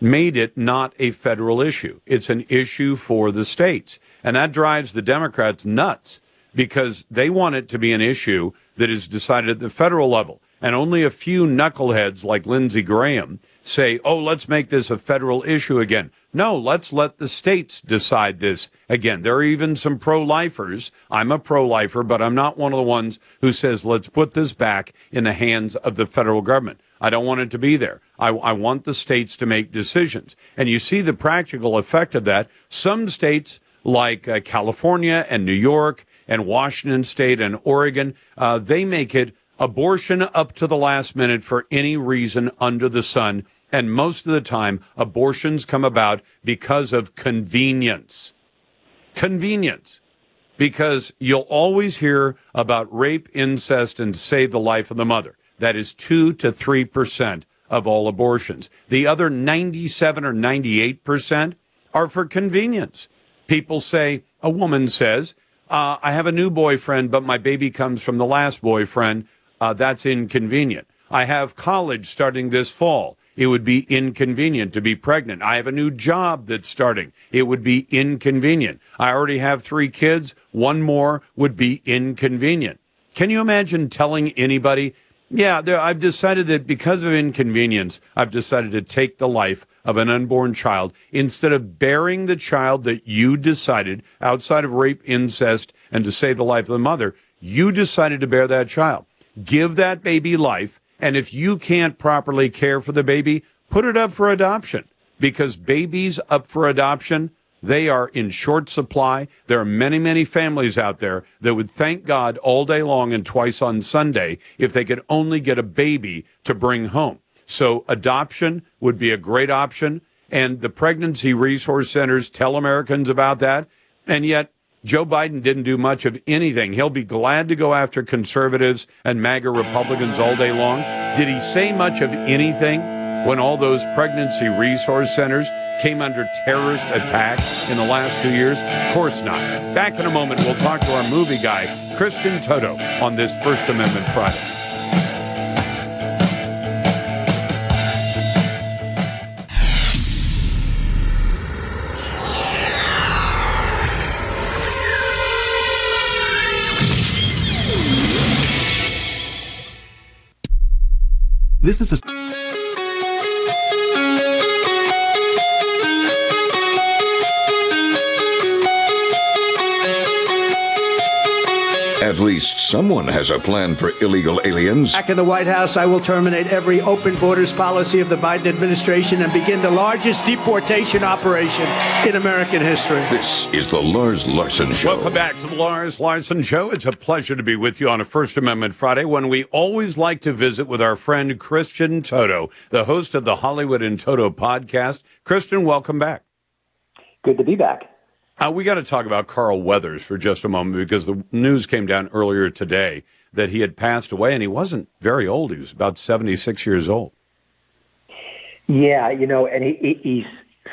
made it not a federal issue. It's an issue for the states. And that drives the Democrats nuts because they want it to be an issue that is decided at the federal level. And only a few knuckleheads like Lindsey Graham say, oh, let's make this a federal issue again. No, let's let the states decide this again. There are even some pro-lifers. I'm a pro-lifer, but I'm not one of the ones who says, let's put this back in the hands of the federal government. I don't want it to be there. I want the states to make decisions. And you see the practical effect of that. Some states like California and New York and Washington State and Oregon, they make it abortion up to the last minute for any reason under the sun. And most of the time, abortions come about because of convenience. Convenience. Because you'll always hear about rape, incest, and save the life of the mother. That is 2 to 3% of all abortions. The other 97 or 98% are for convenience. People say, a woman says, I have a new boyfriend, but my baby comes from the last boyfriend. That's inconvenient. I have college starting this fall. It would be inconvenient to be pregnant. I have a new job that's starting. It would be inconvenient. I already have 3 kids. 1 more would be inconvenient. Can you imagine telling anybody, yeah, I've decided that because of inconvenience, I've decided to take the life of an unborn child instead of bearing the child that you decided, outside of rape, incest, and to save the life of the mother, you decided to bear that child. Give that baby life, and if you can't properly care for the baby, put it up for adoption, because babies up for adoption, they are in short supply. There are many, many families out there that would thank God all day long and twice on Sunday if they could only get a baby to bring home. So adoption would be a great option. And the pregnancy resource centers tell Americans about that. And yet Joe Biden didn't do much of anything. He'll be glad to go after conservatives and MAGA Republicans all day long. Did he say much of anything when all those pregnancy resource centers came under terrorist attack in the last 2 years? Of course not. Back in a moment, we'll talk to our movie guy, Christian Toto, on this First Amendment Friday. This is a... At least someone has a plan for illegal aliens. Back in the White House, I will terminate every open borders policy of the Biden administration and begin the largest deportation operation in American history. This is the Lars Larson Show. Welcome back to the Lars Larson Show. It's a pleasure to be with you on a First Amendment Friday when we always like to visit with our friend Christian Toto, the host of the Hollywood and Toto podcast. Christian, welcome back. Good to be back. We got to talk about Carl Weathers for just a moment, because the news came down earlier today that he had passed away, and he wasn't very old. He was about 76 years old. Yeah, you know, and he's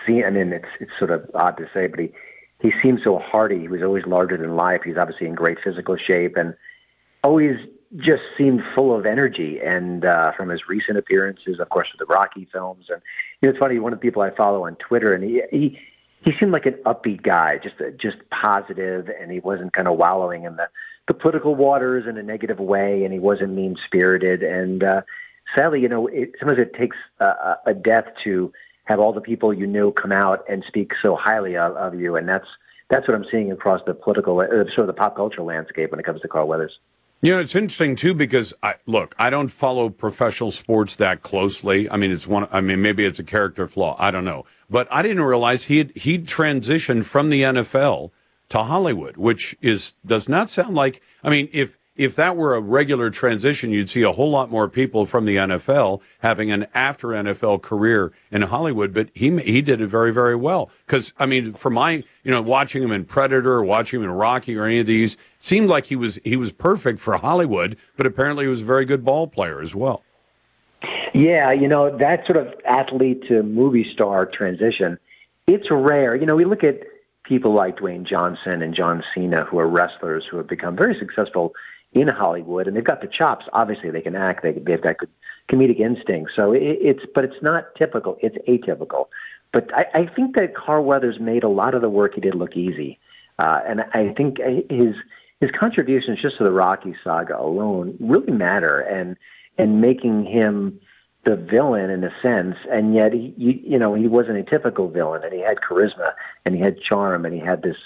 seen, I mean, it's sort of odd to say, but he seemed so hearty. He was always larger than life. He's obviously in great physical shape and always just seemed full of energy. And from his recent appearances, of course, with the Rocky films. And, you know, it's funny, one of the people I follow on Twitter, and he seemed like an upbeat guy, just positive, and he wasn't kind of wallowing in the political waters in a negative way, and he wasn't mean-spirited. And sadly, you know, sometimes it takes a death to have all the people you knew come out and speak so highly of you, and that's what I'm seeing across the political, sort of the pop culture landscape when it comes to Carl Weathers. You know, it's interesting, too, because, I don't follow professional sports that closely. I mean, maybe it's a character flaw. I don't know. But I didn't realize he'd transitioned from the NFL to Hollywood, which does not sound like, I mean, if that were a regular transition, you'd see a whole lot more people from the NFL having an after NFL career in Hollywood. But he did it very, very well. Because, I mean, for my, you know, watching him in Predator or watching him in Rocky or any of these, it seemed like he was perfect for Hollywood, but apparently he was a very good ball player as well. Yeah, you know, that sort of athlete to movie star transition, it's rare. You know, we look at people like Dwayne Johnson and John Cena, who are wrestlers who have become very successful in Hollywood, and they've got the chops. Obviously, they can act. They've got good comedic instincts. So it's not typical. It's atypical. But I think that Carl Weathers made a lot of the work he did look easy, and I think his contributions just to the Rocky saga alone really matter, and making him the villain in a sense, and yet he wasn't a typical villain, and he had charisma, and he had charm, and he had this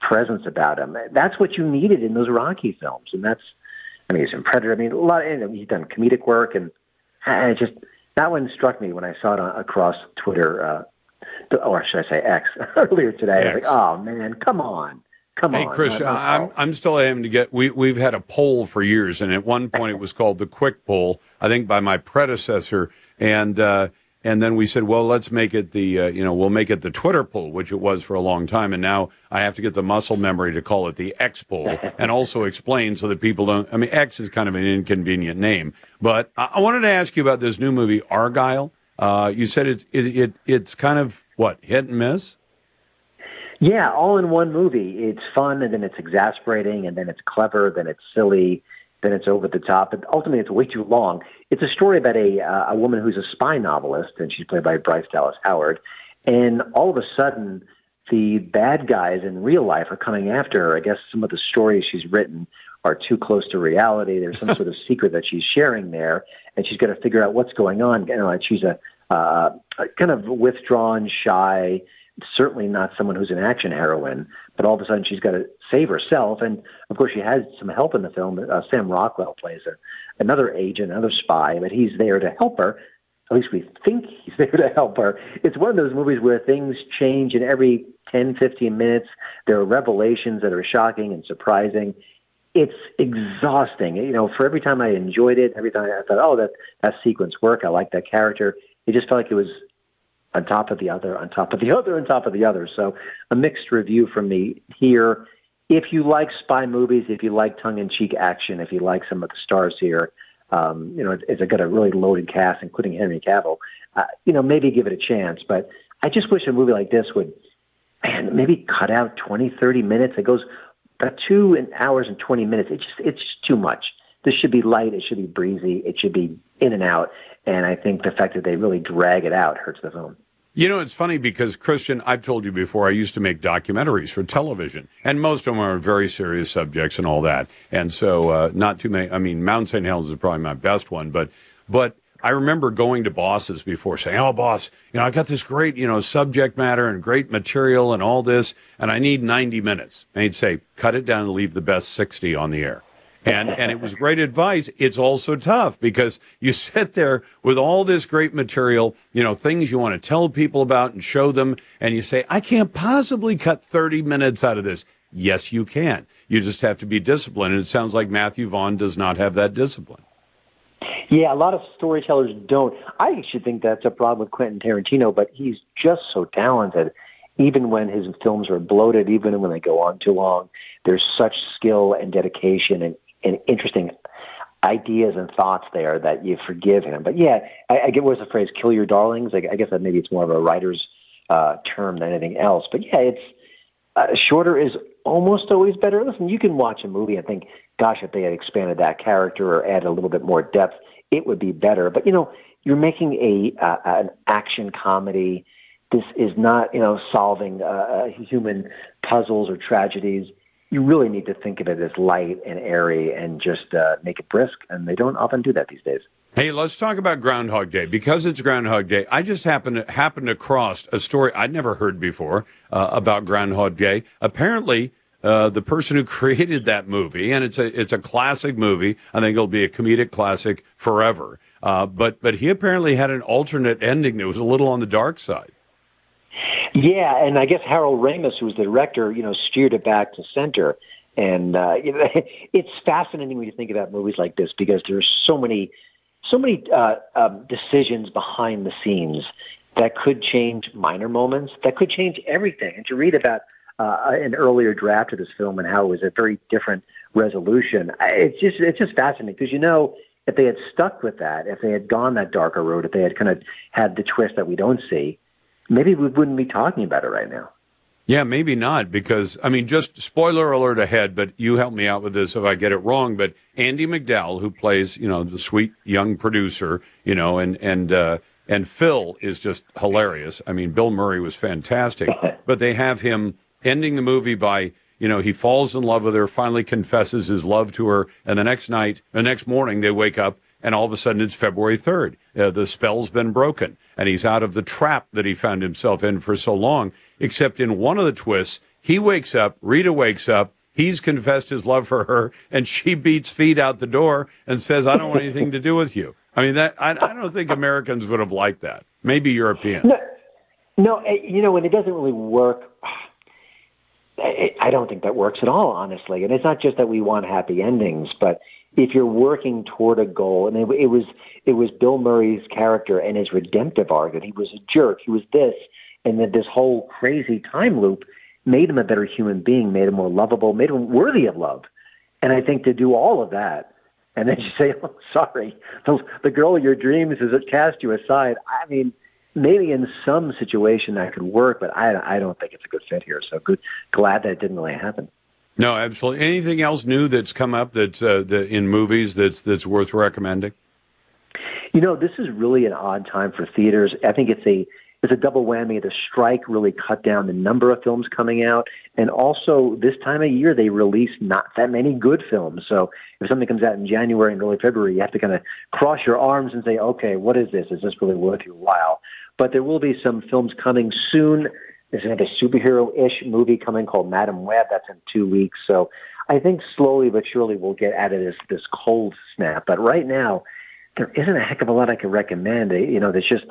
presence about him. That's what you needed in those Rocky films, and he's in Predator. A lot. He's done comedic work, and I just that one struck me when I saw it across Twitter, or should I say X, earlier today. X. I was like, oh man, come on. Hey, Christian, I'm still having to get. We've had a poll for years, and at one point it was called the Quick Poll, I think, by my predecessor, and then we said, well, let's make it the we'll make it the Twitter poll, which it was for a long time, and now I have to get the muscle memory to call it the X poll, and also explain so that people don't. X is kind of an inconvenient name, but I wanted to ask you about this new movie Argyle. You said it's kind of what, hit and miss. Yeah, all in one movie. It's fun, and then it's exasperating, and then it's clever, then it's silly, then it's over the top. But ultimately, it's way too long. It's a story about a woman who's a spy novelist, and she's played by Bryce Dallas Howard. And all of a sudden, the bad guys in real life are coming after her. I guess some of the stories she's written are too close to reality. There's some sort of secret that she's sharing there, and she's got to figure out what's going on. She's a kind of withdrawn, shy, certainly not someone who's an action heroine, but all of a sudden she's got to save herself. And of course she has some help in the film. Sam Rockwell plays another agent, another spy, but he's there to help her. At least we think he's there to help her. It's one of those movies where things change, and every 10, 15 minutes there are revelations that are shocking and surprising. It's exhausting. For every time I enjoyed it, every time I thought, oh, that sequence worked, I like that character, it just felt like it was on top of the other, on top of the other, on top of the other. So a mixed review from me here. If you like spy movies, if you like tongue-in-cheek action, if you like some of the stars here, it's got a really loaded cast, including Henry Cavill, maybe give it a chance. But I just wish a movie like this would maybe cut out 20, 30 minutes. It goes about 2 hours and 20 minutes. It's too much. This should be light. It should be breezy. It should be in and out. And I think the fact that they really drag it out hurts the film. It's funny because, Christian, I've told you before, I used to make documentaries for television. And most of them are very serious subjects and all that. And so not too many. Mount St. Helens is probably my best one. But I remember going to bosses before saying, oh, boss, I got this great, subject matter and great material and all this, and I need 90 minutes. And he'd say, cut it down and leave the best 60 on the air. And it was great advice. It's also tough because you sit there with all this great material, things you want to tell people about and show them. And you say, I can't possibly cut 30 minutes out of this. Yes, you can. You just have to be disciplined. And it sounds like Matthew Vaughn does not have that discipline. Yeah, a lot of storytellers don't. I actually think that's a problem with Quentin Tarantino, but he's just so talented. Even when his films are bloated, even when they go on too long, there's such skill and dedication and interesting ideas and thoughts there that you forgive him. But yeah, I get what's the phrase, kill your darlings. I guess that maybe it's more of a writer's term than anything else. But yeah, it's shorter is almost always better. Listen, you can watch a movie and think, gosh, if they had expanded that character or added a little bit more depth, it would be better. But you're making an action comedy. This is not, solving human puzzles or tragedies. You really need to think of it as light and airy and just make it brisk, and they don't often do that these days. Hey, let's talk about Groundhog Day. Because it's Groundhog Day, I just happened across a story I'd never heard before about Groundhog Day. Apparently, the person who created that movie, and it's a classic movie. I think it'll be a comedic classic forever. But he apparently had an alternate ending that was a little on the dark side. Yeah, and I guess Harold Ramis, who was the director, steered it back to center. And it's fascinating when you think about movies like this because there's so many decisions behind the scenes that could change minor moments, that could change everything. And to read about an earlier draft of this film and how it was a very different resolution, it's just fascinating because if they had stuck with that, if they had gone that darker road, if they had kind of had the twist that we don't see, maybe we wouldn't be talking about it right now. Yeah, maybe not, because, I mean, just spoiler alert ahead, but you help me out with this if I get it wrong, but Andy McDowell, who plays, you know, the sweet young producer, you know, and Phil is just hilarious. I mean, Bill Murray was fantastic, but they have him ending the movie by, you know, he falls in love with her, finally confesses his love to her, and the next morning they wake up, and all of a sudden it's February 3rd. The spell's been broken, and he's out of the trap that he found himself in for so long, except in one of the twists, he wakes up, Rita wakes up, he's confessed his love for her, and she beats feet out the door and says, I don't want anything to do with you. I mean, that I don't think Americans would have liked that. Maybe Europeans. No, you know, and it doesn't really work. I don't think that works at all, honestly. And it's not just that we want happy endings, but if you're working toward a goal, and it was Bill Murray's character and his redemptive arc that he was a jerk, he was this, and then this whole crazy time loop made him a better human being, made him more lovable, made him worthy of love. And I think to do all of that, and then you say, "Oh, sorry, the girl of your dreams has cast you aside." I mean, maybe in some situation that could work, but I don't think it's a good fit here. So glad that it didn't really happen. No, absolutely. Anything else new that's come up that's in movies that's worth recommending? You know, this is really an odd time for theaters. I think it's a double whammy. The strike really cut down the number of films coming out, and also this time of year they release not that many good films. So if something comes out in January and early February, you have to kind of cross your arms and say, okay, what is this? Is this really worth your while? But there will be some films coming soon. There's another superhero-ish movie coming called Madam Web. That's in 2 weeks. So I think slowly but surely we'll get out of this cold snap. But right now, there isn't a heck of a lot I can recommend. You know, it's just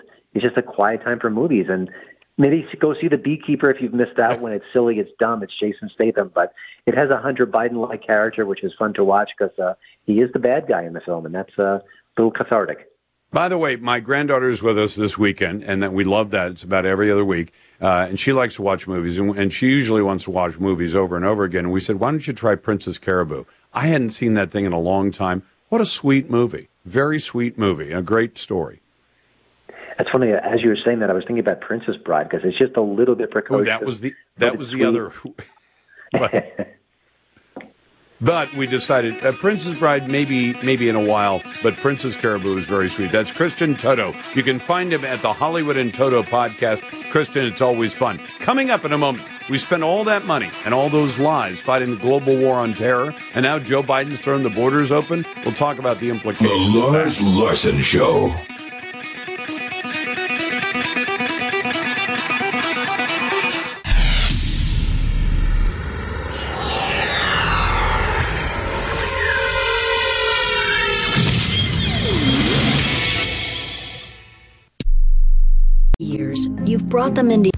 a quiet time for movies. And maybe go see The Beekeeper if you've missed that one. It's silly, it's dumb, it's Jason Statham. But it has a Hunter Biden-like character, which is fun to watch because he is the bad guy in the film, and that's a little cathartic. By the way, my granddaughter's with us this weekend, and we love that. It's about every other week. And she likes to watch movies, and she usually wants to watch movies over and over again. And we said, why don't you try Princess Caribou? I hadn't seen that thing in a long time. What a sweet movie. Very sweet movie. A great story. That's funny. As you were saying that, I was thinking about Princess Bride, because it's just a little bit precocious. Oh, that was the other... But we decided Princess Bride maybe in a while, but Princess Caribou is very sweet. That's Christian Toto. You can find him at the Hollywood and Toto podcast. Christian, it's always fun. Coming up in a moment, we spent all that money and all those lives fighting the global war on terror, and now Joe Biden's thrown the borders open. We'll talk about the implications. The Lars Larson Show. You've brought them into...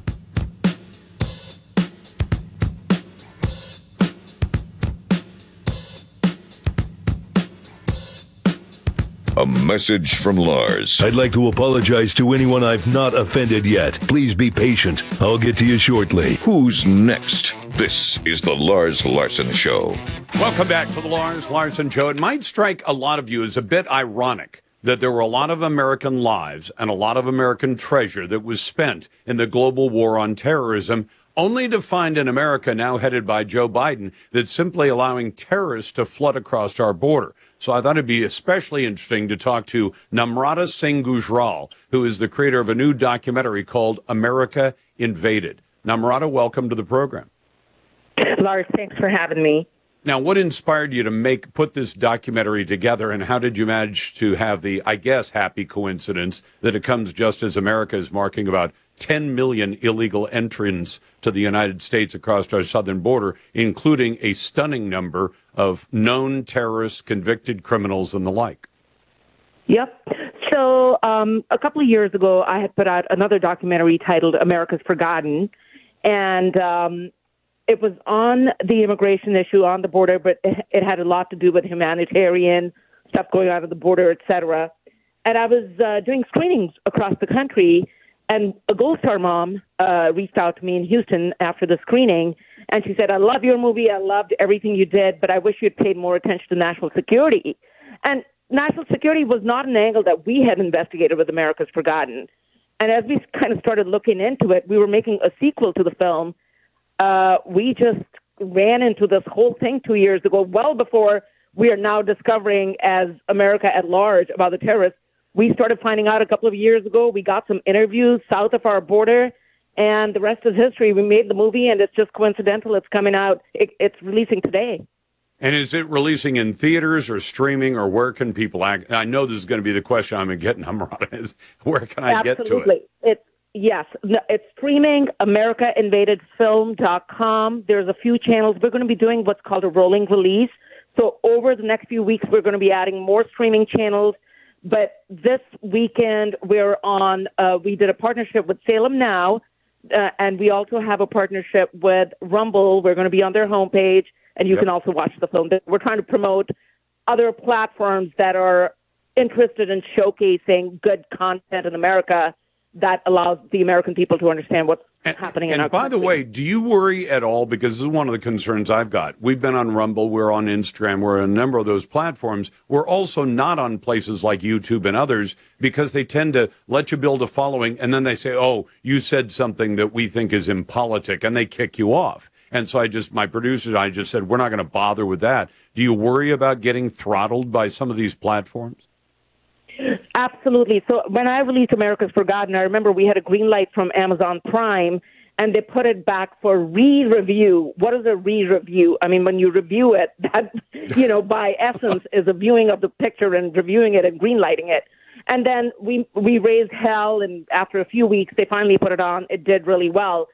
A message from Lars. I'd like to apologize to anyone I've not offended yet. Please be patient. I'll get to you shortly. Who's next? This is the Lars Larson Show. Welcome back to the Lars Larson Show. It might strike a lot of you as a bit ironic that there were a lot of American lives and a lot of American treasure that was spent in the global war on terrorism, only to find an America now headed by Joe Biden that's simply allowing terrorists to flood across our border. So I thought it'd be especially interesting to talk to Namrata Singh Gujral, who is the creator of a new documentary called America Invaded. Namrata, welcome to the program. Lars, thanks for having me. Now, what inspired you to put this documentary together, and how did you manage to have the, I guess, happy coincidence that it comes just as America is marking about 10 million illegal entrants to the United States across our southern border, including a stunning number of known terrorists, convicted criminals, and the like? Yep. So a couple of years ago, I had put out another documentary titled America's Forgotten, and it was on the immigration issue on the border, but it had a lot to do with humanitarian stuff going on at the border, et cetera. And I was doing screenings across the country, and a Gold Star mom reached out to me in Houston after the screening, and she said, I love your movie, I loved everything you did, but I wish you'd paid more attention to national security. And national security was not an angle that we had investigated with America's Forgotten. And as we kind of started looking into it, we were making a sequel to the film we just ran into this whole thing 2 years ago, well before we are now discovering as America at large about the terrorists. We started finding out a couple of years ago. We got some interviews south of our border, and the rest is history. We made the movie, and it's just coincidental. It's coming out. It's releasing today. And is it releasing in theaters or streaming, or where can people act? I know this is going to be the question I'm getting, Namrata, is where can I get to it? It's streaming, AmericaInvadedFilm.com. There's a few channels. We're going to be doing what's called a rolling release. So over the next few weeks, we're going to be adding more streaming channels. But this weekend, we're on, we did a partnership with Salem Now, and we also have a partnership with Rumble. We're going to be on their homepage. And you can also watch the film. We're trying to promote other platforms that are interested in showcasing good content in America that allows the American people to understand what's happening in our country. And by the way, do you worry at all? Because this is one of the concerns I've got. We've been on Rumble. We're on Instagram. We're on a number of those platforms. We're also not on places like YouTube and others because they tend to let you build a following. And then they say, oh, you said something that we think is impolitic, and they kick you off. And so my producers, I just said, we're not going to bother with that. Do you worry about getting throttled by some of these platforms? Absolutely. So when I released America's Forgotten, I remember we had a green light from Amazon Prime, and they put it back for re-review. What is a re-review? I mean, when you review it, that, by essence is a viewing of the picture and reviewing it and green lighting it. And then we raised hell, and after a few weeks, they finally put it on. It did really well.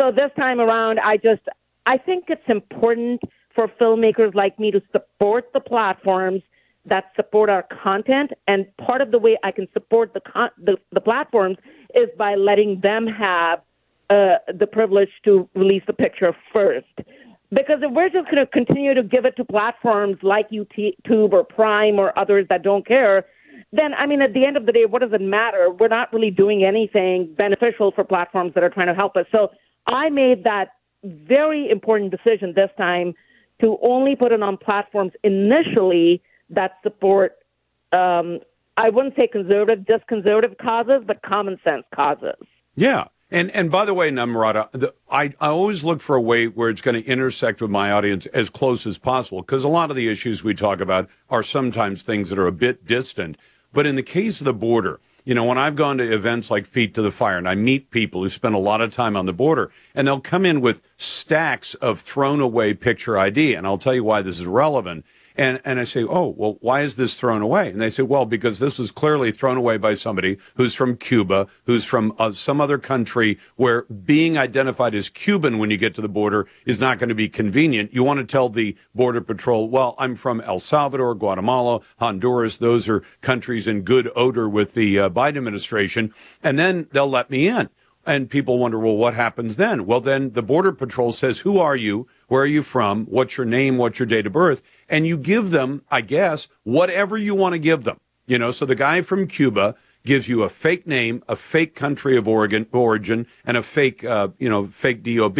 So this time around, I think it's important for filmmakers like me to support the platforms that support our content. And part of the way I can support the platforms is by letting them have the privilege to release the picture first. Because if we're just going to continue to give it to platforms like YouTube or Prime or others that don't care, then, at the end of the day, what does it matter? We're not really doing anything beneficial for platforms that are trying to help us. So I made that very important decision this time to only put it on platforms initially that support, I wouldn't say conservative, just conservative causes, but common sense causes. Yeah. And by the way, Namrata, I always look for a way where it's going to intersect with my audience as close as possible, because a lot of the issues we talk about are sometimes things that are a bit distant. But in the case of the border, when I've gone to events like Feet to the Fire, and I meet people who spend a lot of time on the border, and they'll come in with stacks of thrown away picture ID, and I'll tell you why this is relevant. And I say, oh, well, why is this thrown away? And they say, well, because this was clearly thrown away by somebody who's from Cuba, who's from some other country where being identified as Cuban when you get to the border is not going to be convenient. You want to tell the Border Patrol, well, I'm from El Salvador, Guatemala, Honduras. Those are countries in good odor with the Biden administration. And then they'll let me in. And people wonder, well, what happens then? Well, then the Border Patrol says, who are you? Where are you from? What's your name? What's your date of birth? And you give them, I guess, whatever you want to give them. So the guy from Cuba gives you a fake name, a fake country of origin, and a fake, fake DOB.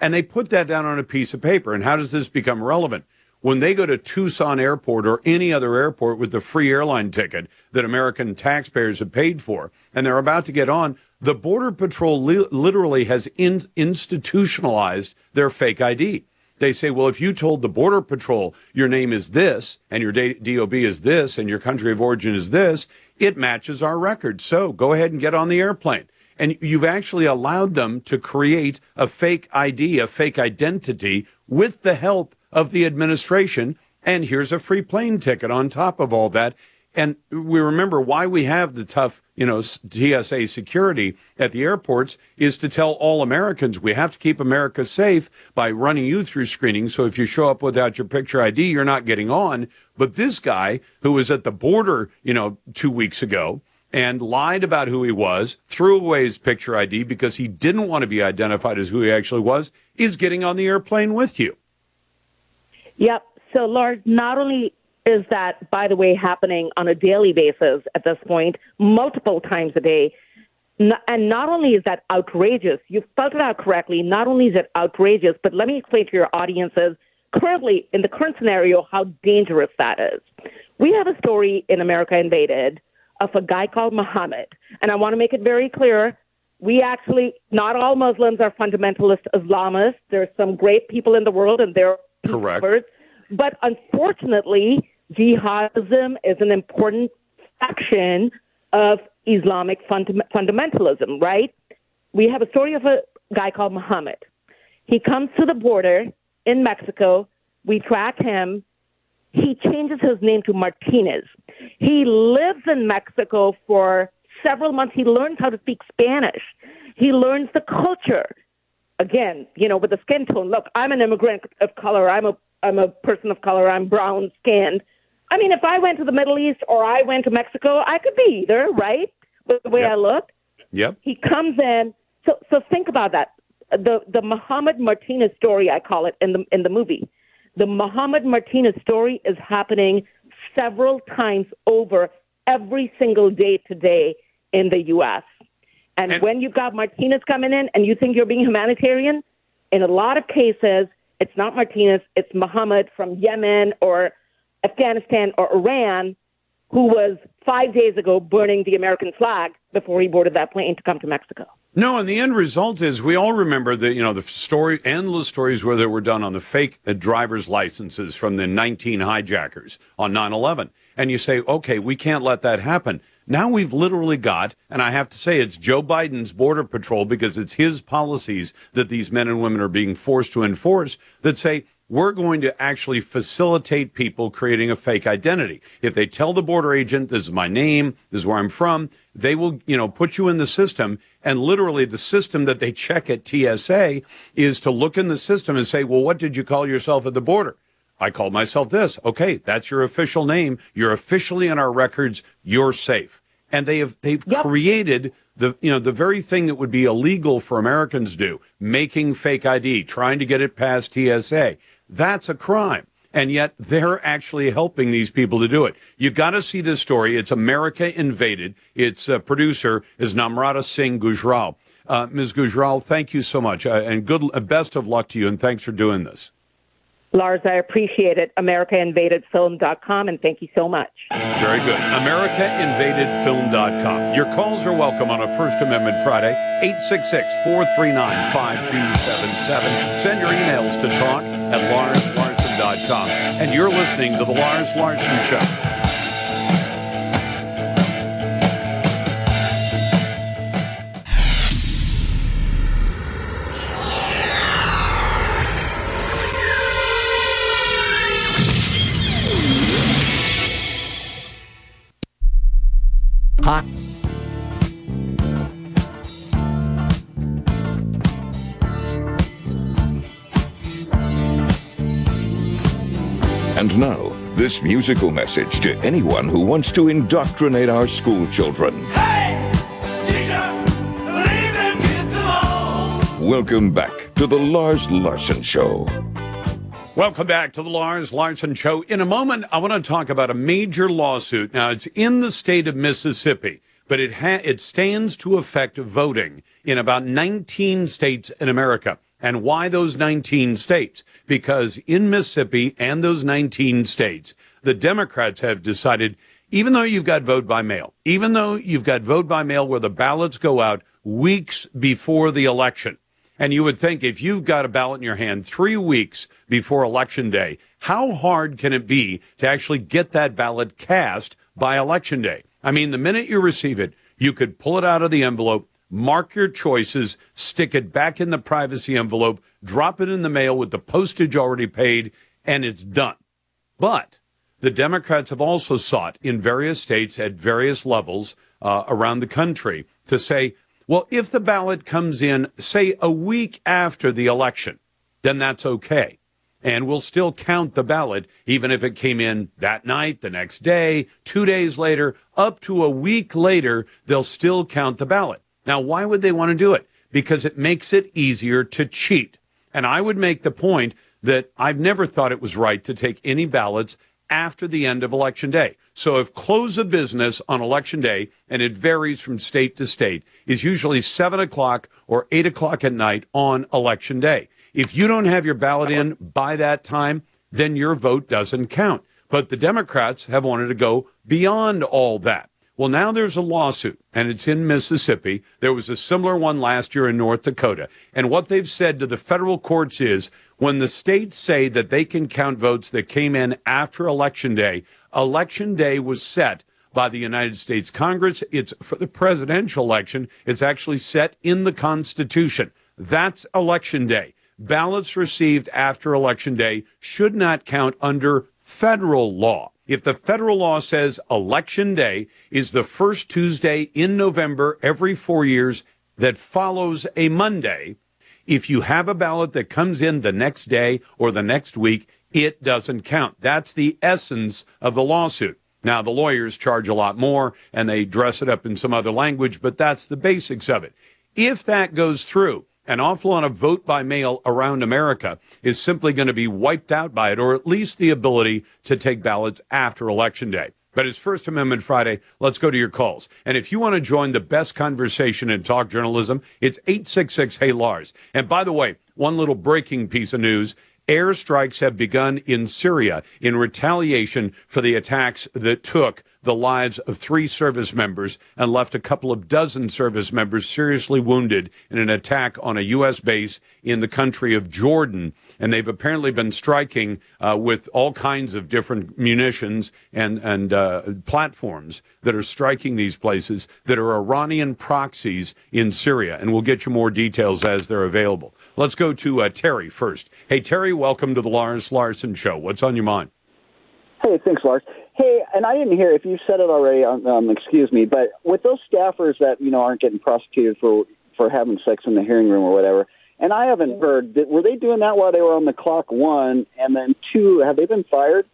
And they put that down on a piece of paper. And how does this become relevant? When they go to Tucson Airport or any other airport with the free airline ticket that American taxpayers have paid for, and they're about to get on, the Border Patrol literally has institutionalized their fake ID. They say, well, if you told the Border Patrol your name is this, and your DOB is this, and your country of origin is this, it matches our record. So go ahead and get on the airplane. And you've actually allowed them to create a fake ID, a fake identity, with the help of the administration, and here's a free plane ticket on top of all that. And we remember why we have the tough, TSA security at the airports is to tell all Americans we have to keep America safe by running you through screening. So if you show up without your picture ID, you're not getting on. But this guy who was at the border, 2 weeks ago and lied about who he was, threw away his picture ID because he didn't want to be identified as who he actually was, is getting on the airplane with you. Yep. So, Lars, not only is that, by the way, happening on a daily basis at this point, multiple times a day, and not only is that outrageous, you spelled it out correctly, not only is it outrageous, but let me explain to your audiences currently, in the current scenario, how dangerous that is. We have a story in America Invaded of a guy called Muhammad, and I want to make it very clear, We actually, not all Muslims are fundamentalist Islamists. There's some great people in the world, and they're correct. Experts. But unfortunately, jihadism is an important faction of Islamic fundamentalism, right? We have a story of a guy called Muhammad. He comes to the border in Mexico. We track him. He changes his name to Martinez. He lives in Mexico for several months. He learns how to speak Spanish. He learns the culture. Again, you know, with the skin tone. Look, I'm an immigrant of color. I'm a person of color. I'm brown skinned. I mean, if I went to the Middle East or I went to Mexico, I could be either, right? With the way I look. Yep. He comes in. So think about that. The Muhammad Martinez story, I call it in the movie. The Muhammad Martinez story is happening several times over every single day today in the U.S. And when you've got Martinez coming in and you think you're being humanitarian, in a lot of cases, it's not Martinez, it's Muhammad from Yemen or Afghanistan or Iran, who was 5 days ago burning the American flag before he boarded that plane to come to Mexico. No, and the end result is we all remember the, you know, the story, endless stories where they were done on the fake driver's licenses from the 19 hijackers on 9/11. And you say, okay, we can't let that happen. Now we've literally got, and I have to say it's Joe Biden's border patrol because it's his policies that these men and women are being forced to enforce that say, we're going to actually facilitate people creating a fake identity. If they tell the border agent, this is my name, this is where I'm from, they will, you know, put you in the system. And literally the system that they check at TSA is to look in the system and say, well, what did you call yourself at the border? I called myself this. Okay, that's your official name. You're officially in our records. You're safe. And they've yep. created the very thing that would be illegal for Americans to do, making fake ID, trying to get it past TSA. That's a crime. And yet they're actually helping these people to do it. You got to see this story. It's America Invaded. Its producer is Namrata Singh Gujral. Ms. Gujral, thank you so much. And best of luck to you. And thanks for doing this. Lars, I appreciate it. AmericaInvadedFilm.com, and thank you so much. Very good. AmericaInvadedFilm.com. Your calls are welcome on a First Amendment Friday, 866-439-5277. Send your emails to talk@LarsLarson.com. And you're listening to The Lars Larson Show. Hot. And now, this musical message to anyone who wants to indoctrinate our school children. Hey! Teacher! Leave them kids alone! Welcome back to The Lars Larson Show. Welcome back to the Lars Larson Show. In a moment, I want to talk about a major lawsuit. Now, it's in the state of Mississippi, but it stands to affect voting in about 19 states in America. And why those 19 states? Because in Mississippi and those 19 states, the Democrats have decided, even though you've got vote by mail, where the ballots go out weeks before the election, and you would think if you've got a ballot in your hand 3 weeks before Election Day, how hard can it be to actually get that ballot cast by Election Day? I mean, the minute you receive it, you could pull it out of the envelope, mark your choices, stick it back in the privacy envelope, drop it in the mail with the postage already paid, and it's done. But the Democrats have also sought in various states at various levels around the country to say, well, if the ballot comes in, say, a week after the election, then that's okay. And we'll still count the ballot, even if it came in that night, the next day, 2 days later, up to a week later, they'll still count the ballot. Now, why would they want to do it? Because it makes it easier to cheat. And I would make the point that I've never thought it was right to take any ballots after the end of Election Day. So if close of business on Election Day, and it varies from state to state, is usually 7 o'clock or 8 o'clock at night on Election Day. If you don't have your ballot in by that time, then your vote doesn't count. But the Democrats have wanted to go beyond all that. Well, now there's a lawsuit, and it's in Mississippi. There was a similar one last year in North Dakota. And what they've said to the federal courts is when the states say that they can count votes that came in after Election Day was set by the United States Congress. It's for the presidential election. It's actually set in the Constitution. That's Election Day. Ballots received after Election Day should not count under federal law. If the federal law says Election Day is the first Tuesday in November every 4 years that follows a Monday, if you have a ballot that comes in the next day or the next week, it doesn't count. That's the essence of the lawsuit. Now, the lawyers charge a lot more, and they dress it up in some other language, but that's the basics of it. If that goes through, an awful lot of vote by mail around America is simply going to be wiped out by it, or at least the ability to take ballots after Election Day. But it's First Amendment Friday. Let's go to your calls. And if you want to join the best conversation in talk journalism, it's 866-HEY-LARS. And by the way, one little breaking piece of news. Airstrikes have begun in Syria in retaliation for the attacks that took the lives of 3 service members and left a couple of dozen service members seriously wounded in an attack on a U.S. base in the country of Jordan. And they've apparently been striking with all kinds of different munitions and platforms that are striking these places that are Iranian proxies in Syria. And we'll get you more details as they're available. Let's go to Terry first. Hey, Terry, welcome to the Lars Larson Show. What's on your mind? Hey, thanks, Lars. Hey, and I didn't hear if you said it already. Excuse me, but with those staffers that aren't getting prosecuted for having sex in the hearing room or whatever, and I haven't heard. Were they doing that while they were on the clock? 1 and then 2. Have they been fired?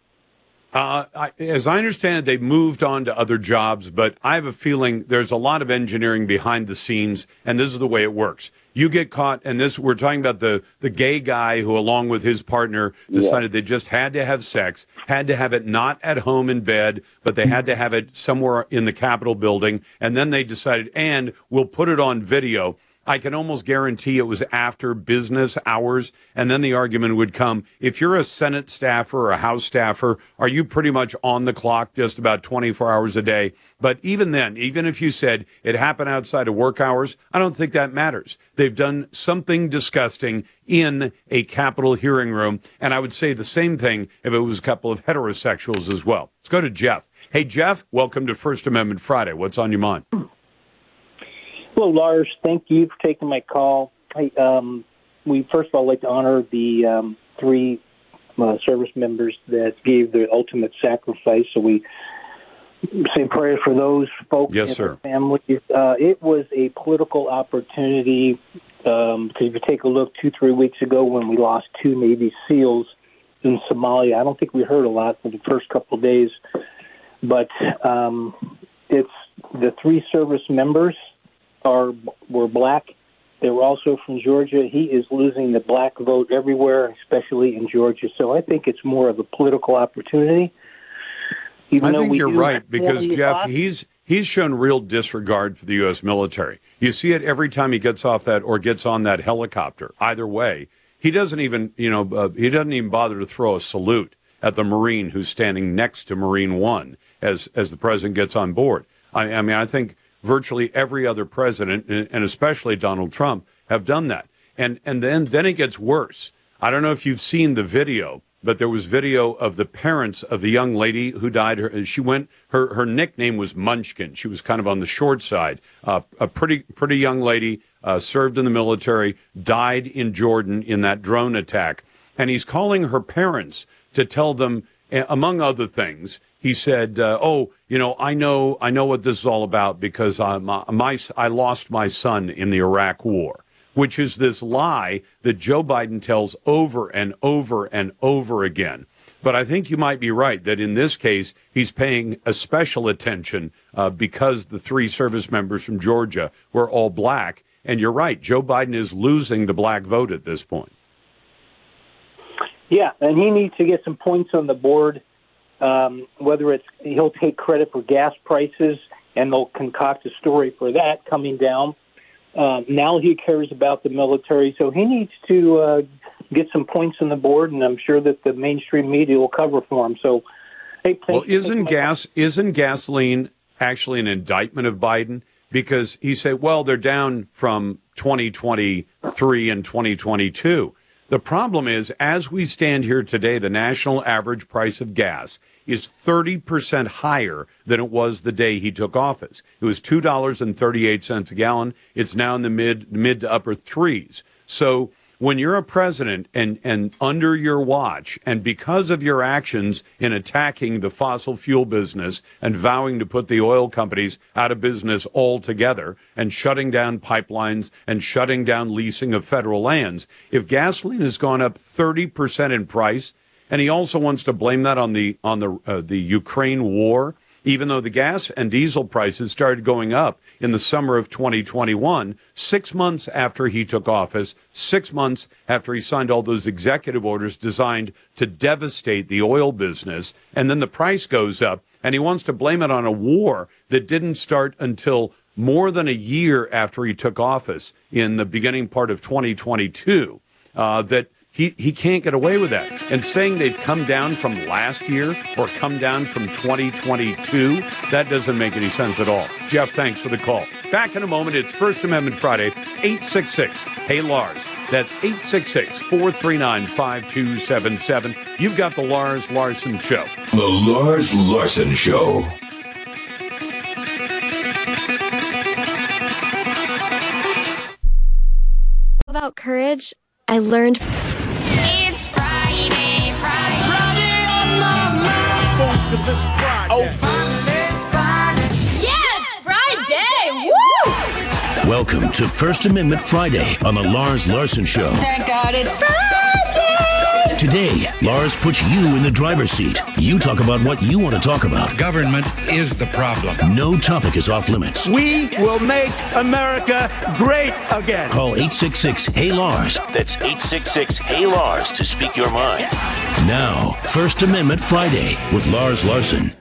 As I understand it, they've moved on to other jobs, but I have a feeling there's a lot of engineering behind the scenes, and this is the way it works. You get caught, and this we're talking about the gay guy who, along with his partner, decided they just had to have sex, had to have it not at home in bed, but they had to have it somewhere in the Capitol building, and then they decided, and we'll put it on video. I can almost guarantee it was after business hours, and then the argument would come, if you're a Senate staffer or a House staffer, are you pretty much on the clock just about 24 hours a day? But even then, even if you said it happened outside of work hours, I don't think that matters. They've done something disgusting in a Capitol hearing room, and I would say the same thing if it was a couple of heterosexuals as well. Let's go to Jeff. Hey, Jeff, welcome to First Amendment Friday. What's on your mind? Hello, Lars. Thank you for taking my call. We first of all like to honor the 3 service members that gave their ultimate sacrifice. So we say prayers for those folks and their families. It was a political opportunity because if you take a look 2-3 weeks ago when we lost 2 Navy SEALs in Somalia, I don't think we heard a lot for the first couple of days. But it's the 3 service members were black. They were also from Georgia. He is losing the black vote everywhere, especially in Georgia. So I think it's more of a political opportunity. I think you're right, because, Jeff, he's shown real disregard for the U.S. military. You see it every time he gets off that or gets on that helicopter. Either way, he doesn't even, he doesn't even bother to throw a salute at the Marine who's standing next to Marine One as the president gets on board. I think virtually every other president, and especially Donald Trump, have done that. And then it gets worse. I don't know if you've seen the video, but there was video of the parents of the young lady who died. Her nickname was Munchkin. She was kind of on the short side. A pretty young lady, served in the military, died in Jordan in that drone attack. And he's calling her parents to tell them, among other things, he said, I know what this is all about because I lost my son in the Iraq war, which is this lie that Joe Biden tells over and over and over again. But I think you might be right that in this case, he's paying a special attention because the 3 service members from Georgia were all black. And you're right. Joe Biden is losing the black vote at this point. Yeah, and he needs to get some points on the board. Whether it's he'll take credit for gas prices and they'll concoct a story for that coming down. Now he cares about the military, so he needs to get some points on the board, and I'm sure that the mainstream media will cover for him. So, hey, isn't gasoline actually an indictment of Biden? Because he said, well, they're down from 2023 and 2022. The problem is, as we stand here today, the national average price of gas is 30% higher than it was the day he took office. It was $2.38 a gallon. It's now in the mid to upper threes. So when you're a president and under your watch, and because of your actions in attacking the fossil fuel business and vowing to put the oil companies out of business altogether and shutting down pipelines and shutting down leasing of federal lands, if gasoline has gone up 30% in price, and he also wants to blame that on the Ukraine war, even though the gas and diesel prices started going up in the summer of 2021, 6 months after he took office, 6 months after he signed all those executive orders designed to devastate the oil business, and then the price goes up, and he wants to blame it on a war that didn't start until more than a year after he took office in the beginning part of 2022, He can't get away with that. And saying they've come down from last year or come down from 2022, that doesn't make any sense at all. Jeff, thanks for the call. Back in a moment, it's First Amendment Friday, 866-HEY-LARS. That's 866-439-5277. You've got the Lars Larson Show. The Lars Larson Show. About courage, I learned... This is Friday. Oh, Friday. Yeah, it's Friday. Woo! Welcome to First Amendment Friday on the Lars Larson Show. Thank God it's Friday. Today, Lars puts you in the driver's seat. You talk about what you want to talk about. Government is the problem. No topic is off limits. We will make America great again. Call 866-HEY-LARS. That's 866-HEY-LARS to speak your mind. Now, First Amendment Friday with Lars Larson.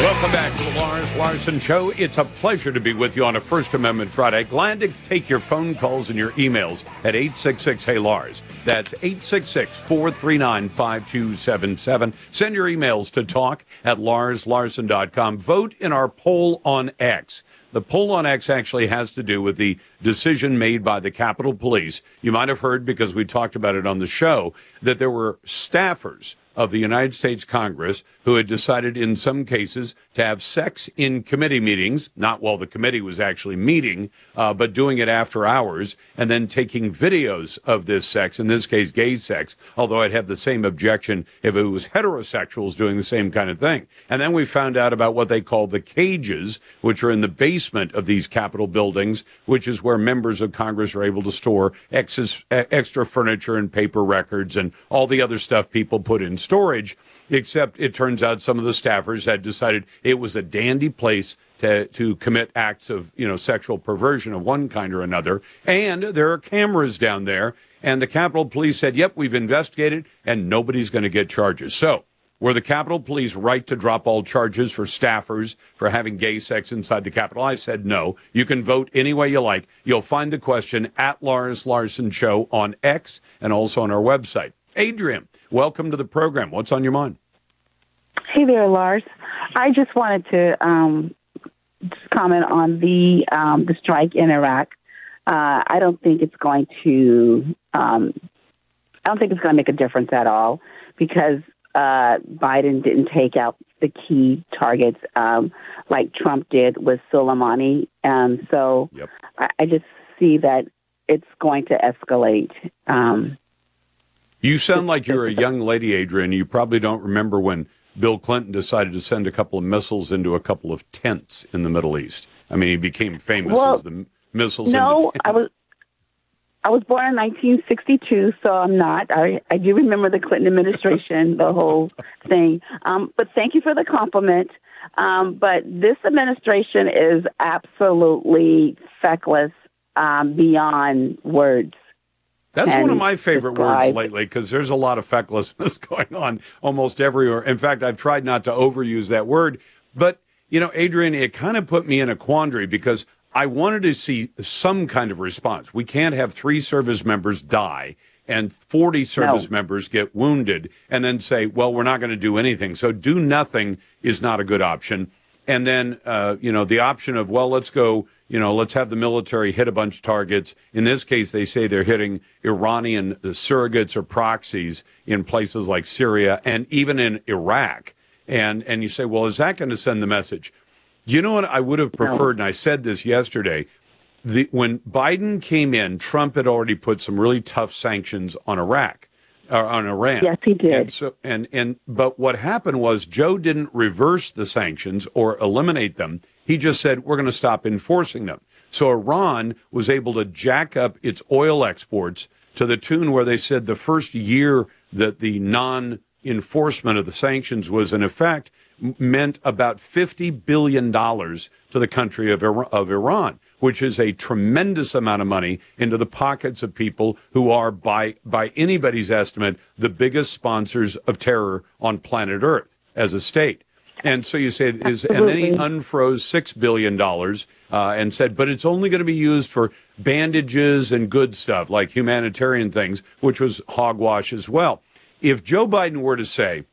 Welcome back to the Lars Larson Show. It's a pleasure to be with you on a First Amendment Friday. Glad to take your phone calls and your emails at 866-HEY-LARS. That's 866-439-5277. Send your emails to talk@LarsLarson.com. Vote in our poll on X. The poll on X actually has to do with the decision made by the Capitol Police. You might have heard, because we talked about it on the show, that there were staffers of the United States Congress who had decided in some cases to have sex in committee meetings, not while the committee was actually meeting, but doing it after hours, and then taking videos of this sex, in this case gay sex, although I'd have the same objection if it was heterosexuals doing the same kind of thing. And then we found out about what they call the cages, which are in the basement of these Capitol buildings, which is where members of Congress are able to store extra furniture and paper records and all the other stuff people put in storage, except it turns out some of the staffers had decided it was a dandy place to commit acts of, sexual perversion of one kind or another. And there are cameras down there. And the Capitol Police said, yep, we've investigated and nobody's going to get charges. So were the Capitol Police right to drop all charges for staffers for having gay sex inside the Capitol? I said no. You can vote any way you like. You'll find the question at Lars Larson Show on X and also on our website. Adrian, welcome to the program. What's on your mind? Hey there, Lars. I just wanted to comment on the strike in Iraq. I don't think it's going to make a difference at all because Biden didn't take out the key targets like Trump did with Soleimani. Yep. I just see that it's going to escalate. You sound like you're a young lady, Adrian. You probably don't remember when Bill Clinton decided to send a couple of missiles into a couple of tents in the Middle East. I mean, he became famous as the missiles in the tents. I was born in 1962, so I'm not. I do remember the Clinton administration, the whole thing. But thank you for the compliment. But this administration is absolutely feckless beyond words. That's one of my favorite words lately, because there's a lot of fecklessness going on almost everywhere. In fact, I've tried not to overuse that word. But, Adrian, it kind of put me in a quandary because I wanted to see some kind of response. We can't have 3 service members die and 40 service members get wounded and then say, well, we're not going to do anything. So do nothing is not a good option. And then, the option of, well, let's go, let's have the military hit a bunch of targets. In this case, they say they're hitting Iranian surrogates or proxies in places like Syria and even in Iraq. And you say, well, is that going to send the message? You know what I would have preferred, and I said this yesterday, when Biden came in, Trump had already put some really tough sanctions on Iraq. On Iran. Yes, he did. But what happened was Joe didn't reverse the sanctions or eliminate them. He just said, we're going to stop enforcing them. So Iran was able to jack up its oil exports to the tune where they said the first year that the non-enforcement of the sanctions was in effect meant about $50 billion to the country of Iran, which is a tremendous amount of money into the pockets of people who are, by anybody's estimate, the biggest sponsors of terror on planet Earth as a state. And so you say, and then he unfroze $6 billion and said, but it's only going to be used for bandages and good stuff, like humanitarian things, which was hogwash as well. If Joe Biden were to say,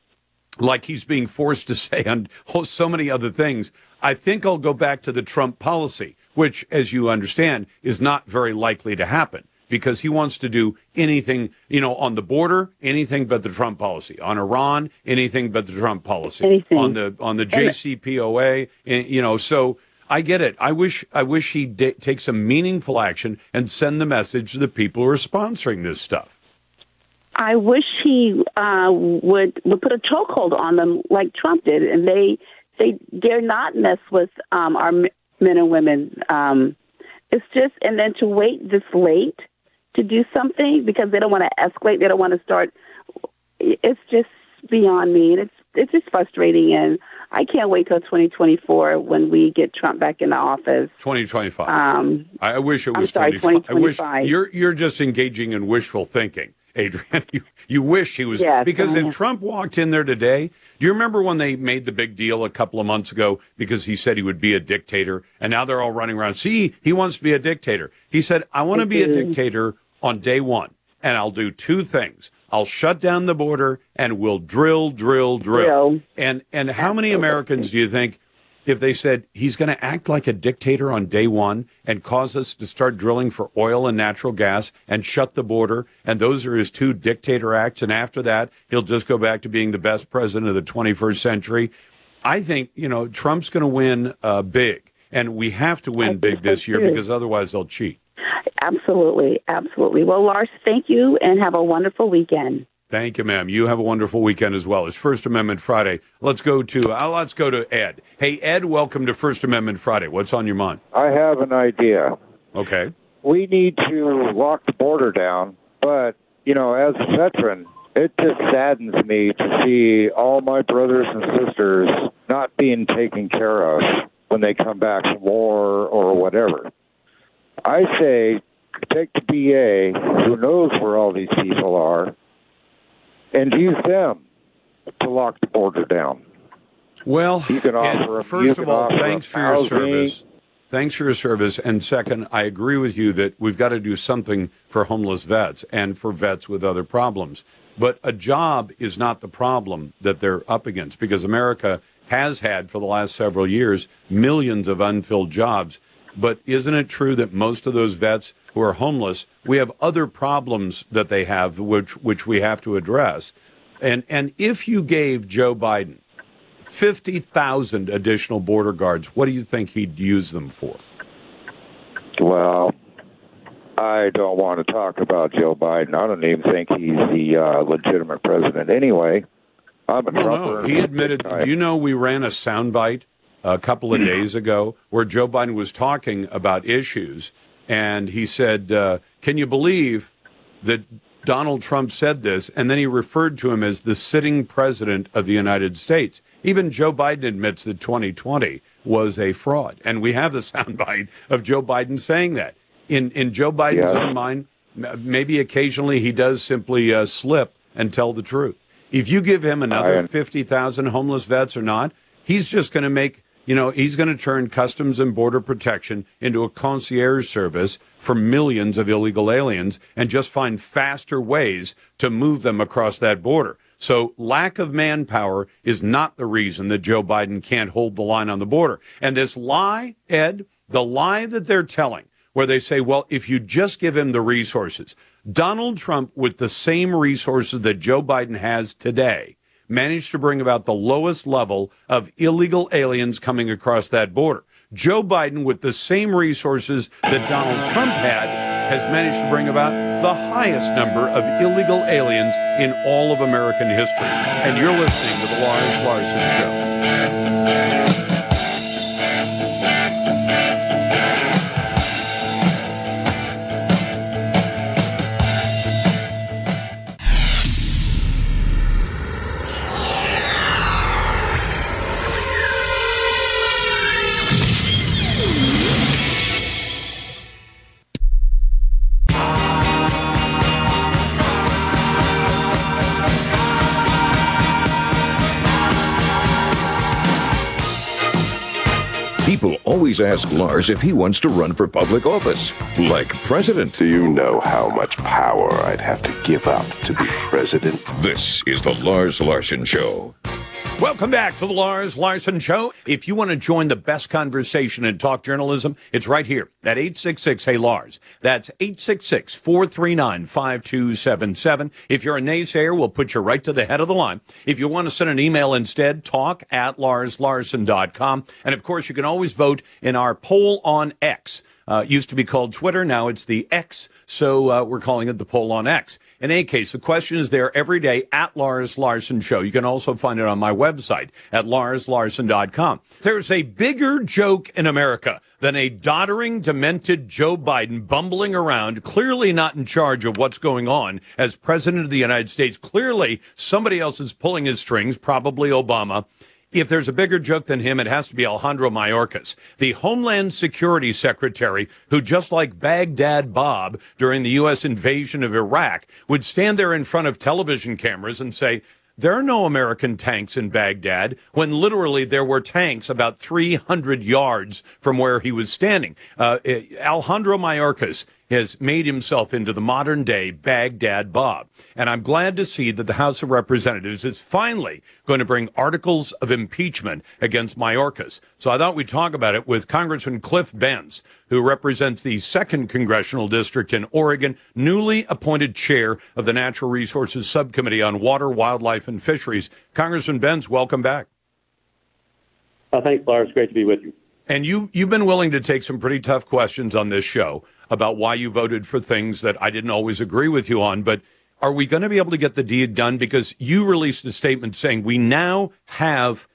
like he's being forced to say on so many other things, I think I'll go back to the Trump policy, which, as you understand, is not very likely to happen because he wants to do anything, on the border, anything but the Trump policy. On Iran, anything but the Trump policy. Anything. On the JCPOA, so I get it. I wish he takes some meaningful action and send the message to the people who are sponsoring this stuff. I wish he would put a chokehold on them like Trump did, and they dare not mess with our men and women. It's just, and then to wait this late to do something because they don't want to escalate, they don't want to start. It's just beyond me, and it's just frustrating. And I can't wait till 2024 when we get Trump back in the office. 2025. I wish it was. I'm sorry, 2025. I wish you're just engaging in wishful thinking. Adrian, you wish he was, yes, because if Trump walked in there today, do you remember when they made the big deal a couple of months ago because he said he would be a dictator, and now they're all running around, see, he wants to be a dictator. He said, I want to be a dictator on day one, and I'll do two things. I'll shut down the border, and we'll drill. And how many Americans do you think, if they said he's going to act like a dictator on day one and cause us to start drilling for oil and natural gas and shut the border, and those are his two dictator acts, and after that, he'll just go back to being the best president of the 21st century. I think, Trump's going to win big, and we have to win big this year because otherwise they'll cheat. Absolutely. Absolutely. Well, Lars, thank you, and have a wonderful weekend. Thank you, ma'am. You have a wonderful weekend as well. It's First Amendment Friday. Let's go to Ed. Hey, Ed, welcome to First Amendment Friday. What's on your mind? I have an idea. Okay. We need to lock the border down, but, as a veteran, it just saddens me to see all my brothers and sisters not being taken care of when they come back from war or whatever. I say, take the BA, who knows where all these people are, and use them to lock the border down. Well, first of all, thanks for your service. Thanks for your service. And second, I agree with you that we've got to do something for homeless vets and for vets with other problems. But a job is not the problem that they're up against, because America has had for the last several years millions of unfilled jobs. But isn't it true that most of those vets who are homeless, we have other problems that they have, which we have to address. And if you gave Joe Biden 50,000 additional border guards, what do you think he'd use them for? Well, I don't want to talk about Joe Biden. I don't even think he's the legitimate president anyway. I'm a Trumper. No, he admitted, do you know we ran a soundbite a couple of days ago where Joe Biden was talking about issues, and he said, can you believe that Donald Trump said this? And then he referred to him as the sitting president of the United States. Even Joe Biden admits that 2020 was a fraud. And we have the soundbite of Joe Biden saying that. In Joe Biden's own mind, maybe occasionally he does simply slip and tell the truth. If you give him another 50,000 homeless vets or not, he's just going to make... he's going to turn Customs and Border Protection into a concierge service for millions of illegal aliens and just find faster ways to move them across that border. So lack of manpower is not the reason that Joe Biden can't hold the line on the border. And this lie, Ed, the lie that they're telling, where they say, well, if you just give him the resources, Donald Trump, with the same resources that Joe Biden has today, managed to bring about the lowest level of illegal aliens coming across that border. Joe Biden, with the same resources that Donald Trump had, has managed to bring about the highest number of illegal aliens in all of American history. And you're listening to the Lars Larson Show. People always ask Lars if he wants to run for public office, like president. Do you know how much power I'd have to give up to be president? This is the Lars Larson Show. Welcome back to the Lars Larson Show. If you want to join the best conversation in talk journalism, it's right here at 866-HEY-LARS. That's 866-439-5277. If you're a naysayer, we'll put you right to the head of the line. If you want to send an email instead, talk@LarsLarson.com. And, of course, you can always vote in our poll on X. Used to be called Twitter. Now it's the X. So we're calling it the poll on X. In any case, the question is there every day at Lars Larson Show. You can also find it on my website at LarsLarson.com. There's a bigger joke in America than a doddering, demented Joe Biden bumbling around, clearly not in charge of what's going on as president of the United States. Clearly, somebody else is pulling his strings, probably Obama. If there's a bigger joke than him, it has to be Alejandro Mayorkas, the Homeland Security Secretary, who, just like Baghdad Bob during the U.S. invasion of Iraq, would stand there in front of television cameras and say, there are no American tanks in Baghdad, when literally there were tanks about 300 yards from where he was standing. Alejandro Mayorkas has made himself into the modern-day Baghdad Bob. And I'm glad to see that the House of Representatives is finally going to bring articles of impeachment against Mayorkas. So I thought we'd talk about it with Congressman Cliff Benz, who represents the 2nd Congressional District in Oregon, newly appointed chair of the Natural Resources Subcommittee on Water, Wildlife, and Fisheries. Congressman Benz, welcome back. Thanks, Lars. Great to be with you. And you've been willing to take some pretty tough questions on this show about why you voted for things that I didn't always agree with you on, but are we going to be able to get the deed done? Because you released a statement saying we now have,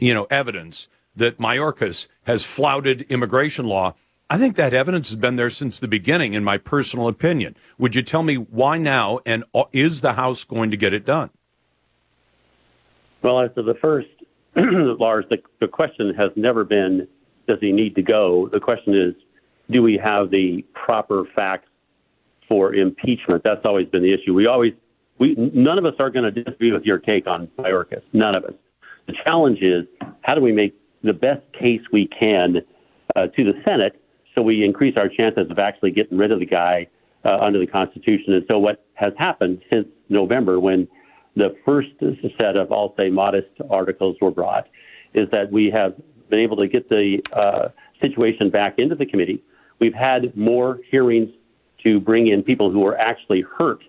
evidence that Mayorkas has flouted immigration law. I think that evidence has been there since the beginning, in my personal opinion. Would you tell me why now, and is the House going to get it done? Well, as to the first, Lars, the question has never been, does he need to go? The question is, do we have the proper facts for impeachment? That's always been the issue. None of us are going to disagree with your take on Mayorkas. None of us. The challenge is, how do we make the best case we can to the Senate so we increase our chances of actually getting rid of the guy under the Constitution? And so what has happened since November, when the first set of, I'll say, modest articles were brought, is that we have been able to get the situation back into the committee. We've had more hearings to bring in people who were actually hurt,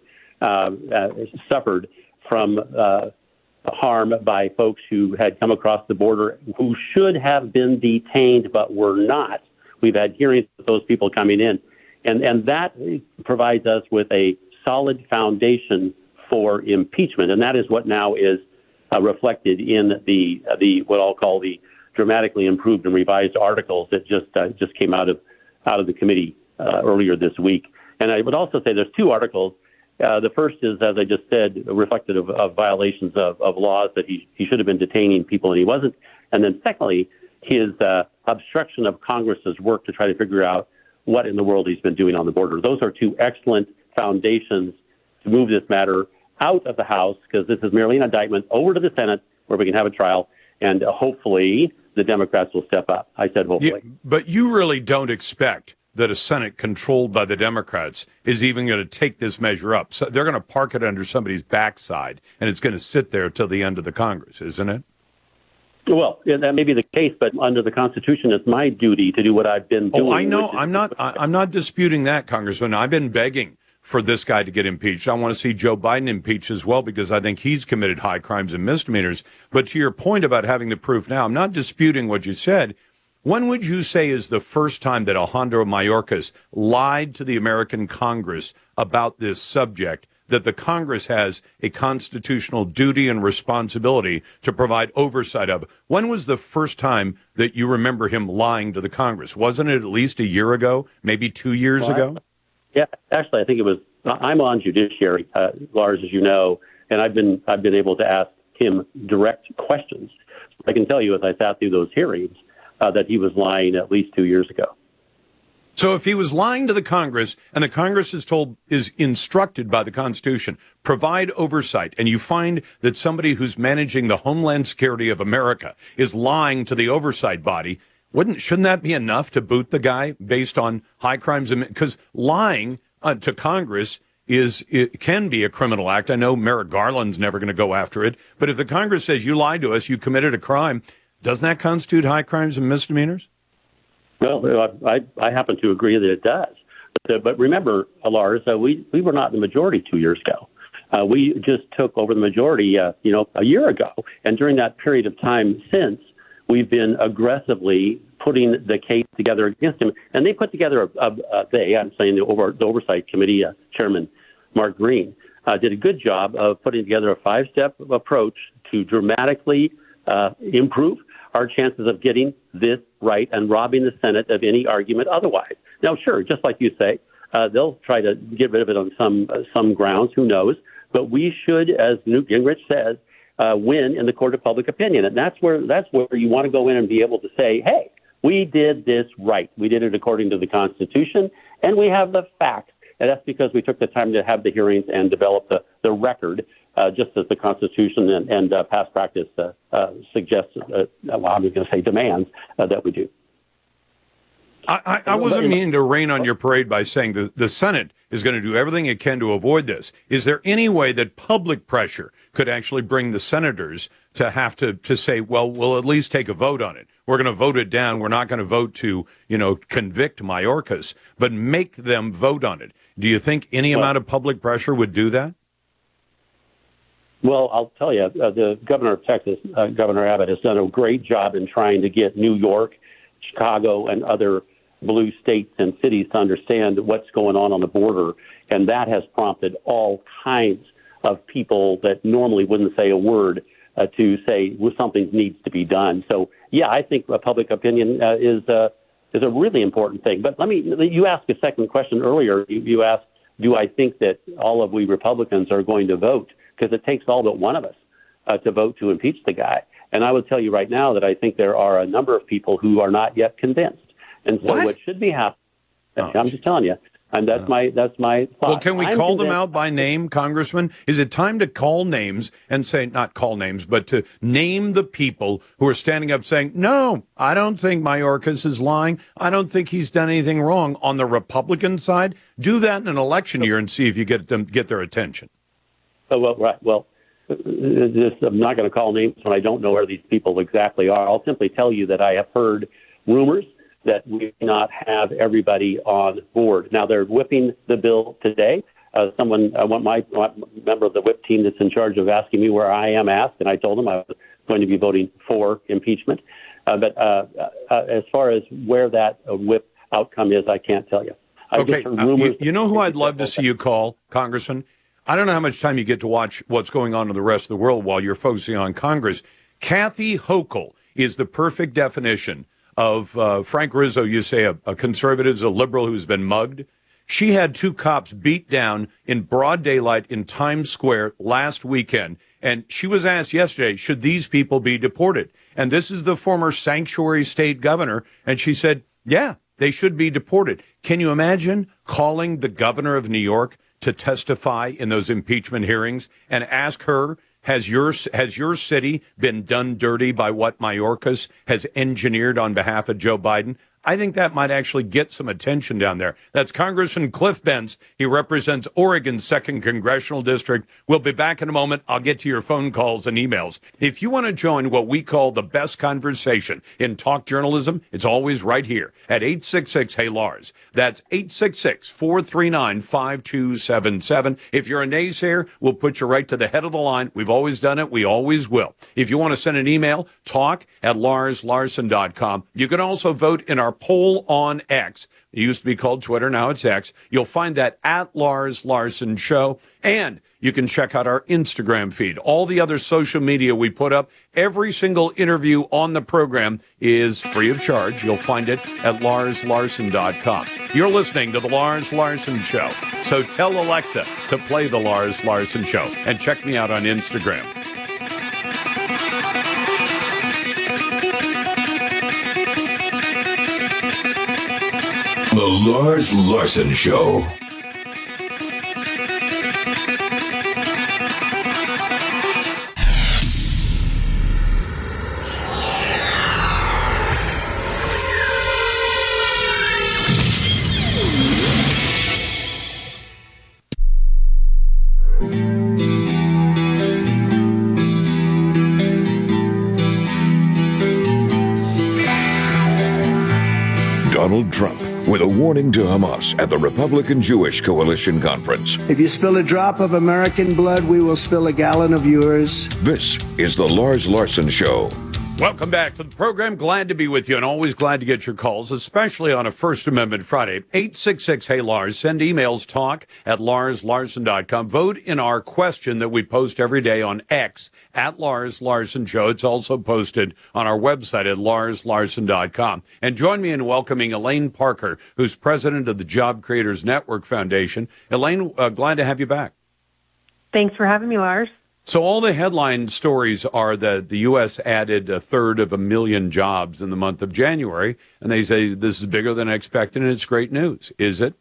suffered from harm by folks who had come across the border who should have been detained but were not. We've had hearings with those people coming in. And that provides us with a solid foundation for impeachment. And that is what now is reflected in the what I'll call the dramatically improved and revised articles that just came out of the committee earlier this week. And I would also say there's two articles. The first is, as I just said, reflective of violations of laws that he should have been detaining people and he wasn't. And then secondly, his obstruction of Congress's work to try to figure out what in the world he's been doing on the border. Those are two excellent foundations to move this matter out of the House, because this is merely an indictment, over to the Senate where we can have a trial, and hopefully the Democrats will step up. I said hopefully. Yeah, but you really don't expect that a Senate controlled by the Democrats is even going to take this measure up. So they're going to park it under somebody's backside, and it's going to sit there till the end of the Congress, isn't it? Well, yeah, that may be the case, but under the Constitution, it's my duty to do what I've been doing. Oh, I know. I'm not disputing that, Congressman. I've been begging for this guy to get impeached. I want to see Joe Biden impeached as well, because I think he's committed high crimes and misdemeanors. But to your point about having the proof now, I'm not disputing what you said. When would you say is the first time that Alejandro Mayorkas lied to the American Congress about this subject, that the Congress has a constitutional duty and responsibility to provide oversight of? When was the first time that you remember him lying to the Congress? Wasn't it at least a year ago, maybe 2 years ago? Yeah, actually, I think it was. I'm on judiciary, Lars, as you know, and I've been able to ask him direct questions. I can tell you, as I sat through those hearings, that he was lying at least 2 years ago. So if he was lying to the Congress, and the Congress is instructed by the Constitution, provide oversight, and you find that somebody who's managing the homeland security of America is lying to the oversight body, shouldn't that be enough to boot the guy based on high crimes? Because lying to Congress can be a criminal act. I know Merrick Garland's never going to go after it, but if the Congress says you lied to us, you committed a crime, doesn't that constitute high crimes and misdemeanors? Well, I happen to agree that it does. But remember, Lars, we were not in the majority 2 years ago. We just took over the majority, a year ago. And during that period of time since, we've been aggressively putting the case together against him. And they put together I'm saying the Oversight Committee, Chairman Mark Green, did a good job of putting together a five-step approach to dramatically improve our chances of getting this right and robbing the Senate of any argument otherwise. Now, sure, just like you say, they'll try to get rid of it on some grounds, who knows. But we should, as Newt Gingrich says, win in the court of public opinion. And that's where you want to go in and be able to say, hey, we did this right. We did it according to the Constitution, and we have the facts. And that's because we took the time to have the hearings and develop the record, just as the Constitution and past practice suggests, demands that we do. I wasn't meaning to rain on your parade by saying the Senate is going to do everything it can to avoid this. Is there any way that public pressure could actually bring the senators to have to say, well, we'll at least take a vote on it? We're going to vote it down. We're not going to vote to, convict Mayorkas, but make them vote on it. Do you think any amount of public pressure would do that? Well, I'll tell you, the governor of Texas, Governor Abbott, has done a great job in trying to get New York, Chicago, and other blue states and cities to understand what's going on the border. And that has prompted all kinds of people that normally wouldn't say a word to say, well, something needs to be done. So, yeah, I think public opinion is a really important thing. But you asked a second question earlier. You asked, do I think that all of we Republicans are going to vote? Because it takes all but one of us to vote to impeach the guy. And I will tell you right now that I think there are a number of people who are not yet convinced. And so what should be happening, I'm just telling you, and that's my thought. Well, can we call them out by name, Congressman? Is it time to call names and say, not call names, but to name the people who are standing up saying, no, I don't think Mayorkas is lying. I don't think he's done anything wrong on the Republican side. Do that in an election year and see if you get their attention. I'm not going to call names when I don't know where these people exactly are. I'll simply tell you that I have heard rumors that we do not have everybody on board. Now, they're whipping the bill today. One member of the whip team that's in charge of asking me where I am asked, and I told him I was going to be voting for impeachment. But as far as where that whip outcome is, I can't tell you. Okay, you know who I'd love to see you call, Congressman? I don't know how much time you get to watch what's going on in the rest of the world while you're focusing on Congress. Kathy Hochul is the perfect definition of Frank Rizzo. You say a conservative is a liberal who's been mugged. She had two cops beat down in broad daylight in Times Square last weekend. And she was asked yesterday, should these people be deported? And this is the former sanctuary state governor. And she said, yeah, they should be deported. Can you imagine calling the governor of New York to testify in those impeachment hearings and ask her, has your city been done dirty by what Mayorkas has engineered on behalf of Joe Biden? I think that might actually get some attention down there. That's Congressman Cliff Bentz. He represents Oregon's 2nd Congressional District. We'll be back in a moment. I'll get to your phone calls and emails. If you want to join what we call the best conversation in talk journalism, it's always right here at 866-HEY-LARS. That's 866-439-5277. If you're a naysayer, we'll put you right to the head of the line. We've always done it. We always will. If you want to send an email, talk@LarsLarson.com. You can also vote in our poll on X. It used to be called Twitter, now it's X. You'll find that at Lars Larson Show. And you can check out our Instagram feed. All the other social media we put up, every single interview on the program is free of charge. You'll find it at LarsLarson.com. You're listening to The Lars Larson Show. So tell Alexa to play The Lars Larson Show. And check me out on Instagram. The Lars Larson Show. Donald Trump with a warning to Hamas at the Republican Jewish Coalition Conference. If you spill a drop of American blood, we will spill a gallon of yours. This is the Lars Larson Show. Welcome back to the program. Glad to be with you and always glad to get your calls, especially on a First Amendment Friday. 866-HEY-LARS. Send emails, talk@LarsLarson.com. Vote in our question that we post every day on X at Lars Larson Show. It's also posted on our website at LarsLarson.com. And join me in welcoming Elaine Parker, who's president of the Job Creators Network Foundation. Elaine, glad to have you back. Thanks for having me, Lars. So all the headline stories are that the U.S. added 300,000 jobs in the month of January, and they say this is bigger than expected, and it's great news. Is it?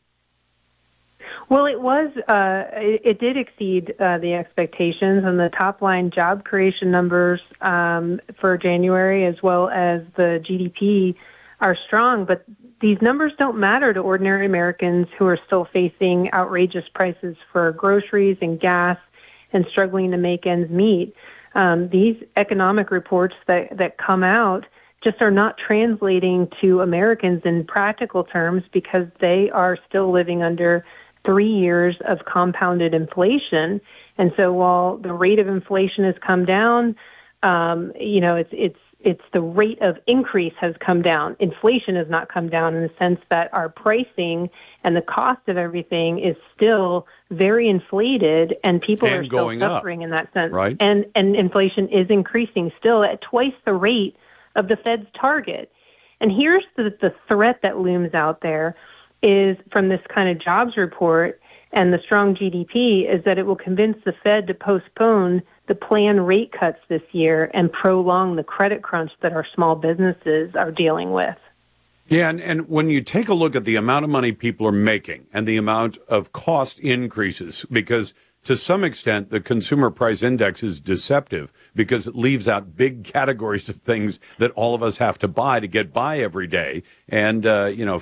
Well, it was. It did exceed the expectations, and the top-line job creation numbers for January as well as the GDP are strong, but these numbers don't matter to ordinary Americans who are still facing outrageous prices for groceries and gas, and struggling to make ends meet. These economic reports that come out just are not translating to Americans in practical terms because they are still living under 3 years of compounded inflation. And so while the rate of inflation has come down, it's the rate of increase has come down. Inflation has not come down in the sense that our pricing and the cost of everything is still very inflated, and people are still suffering in that sense. Right? And inflation is increasing still at twice the rate of the Fed's target. And here's the threat that looms out there is from this kind of jobs report and the strong GDP is that it will convince the Fed to postpone the planned rate cuts this year and prolong the credit crunch that our small businesses are dealing with. Yeah, and when you take a look at the amount of money people are making and the amount of cost increases, because to some extent the consumer price index is deceptive because it leaves out big categories of things that all of us have to buy to get by every day, and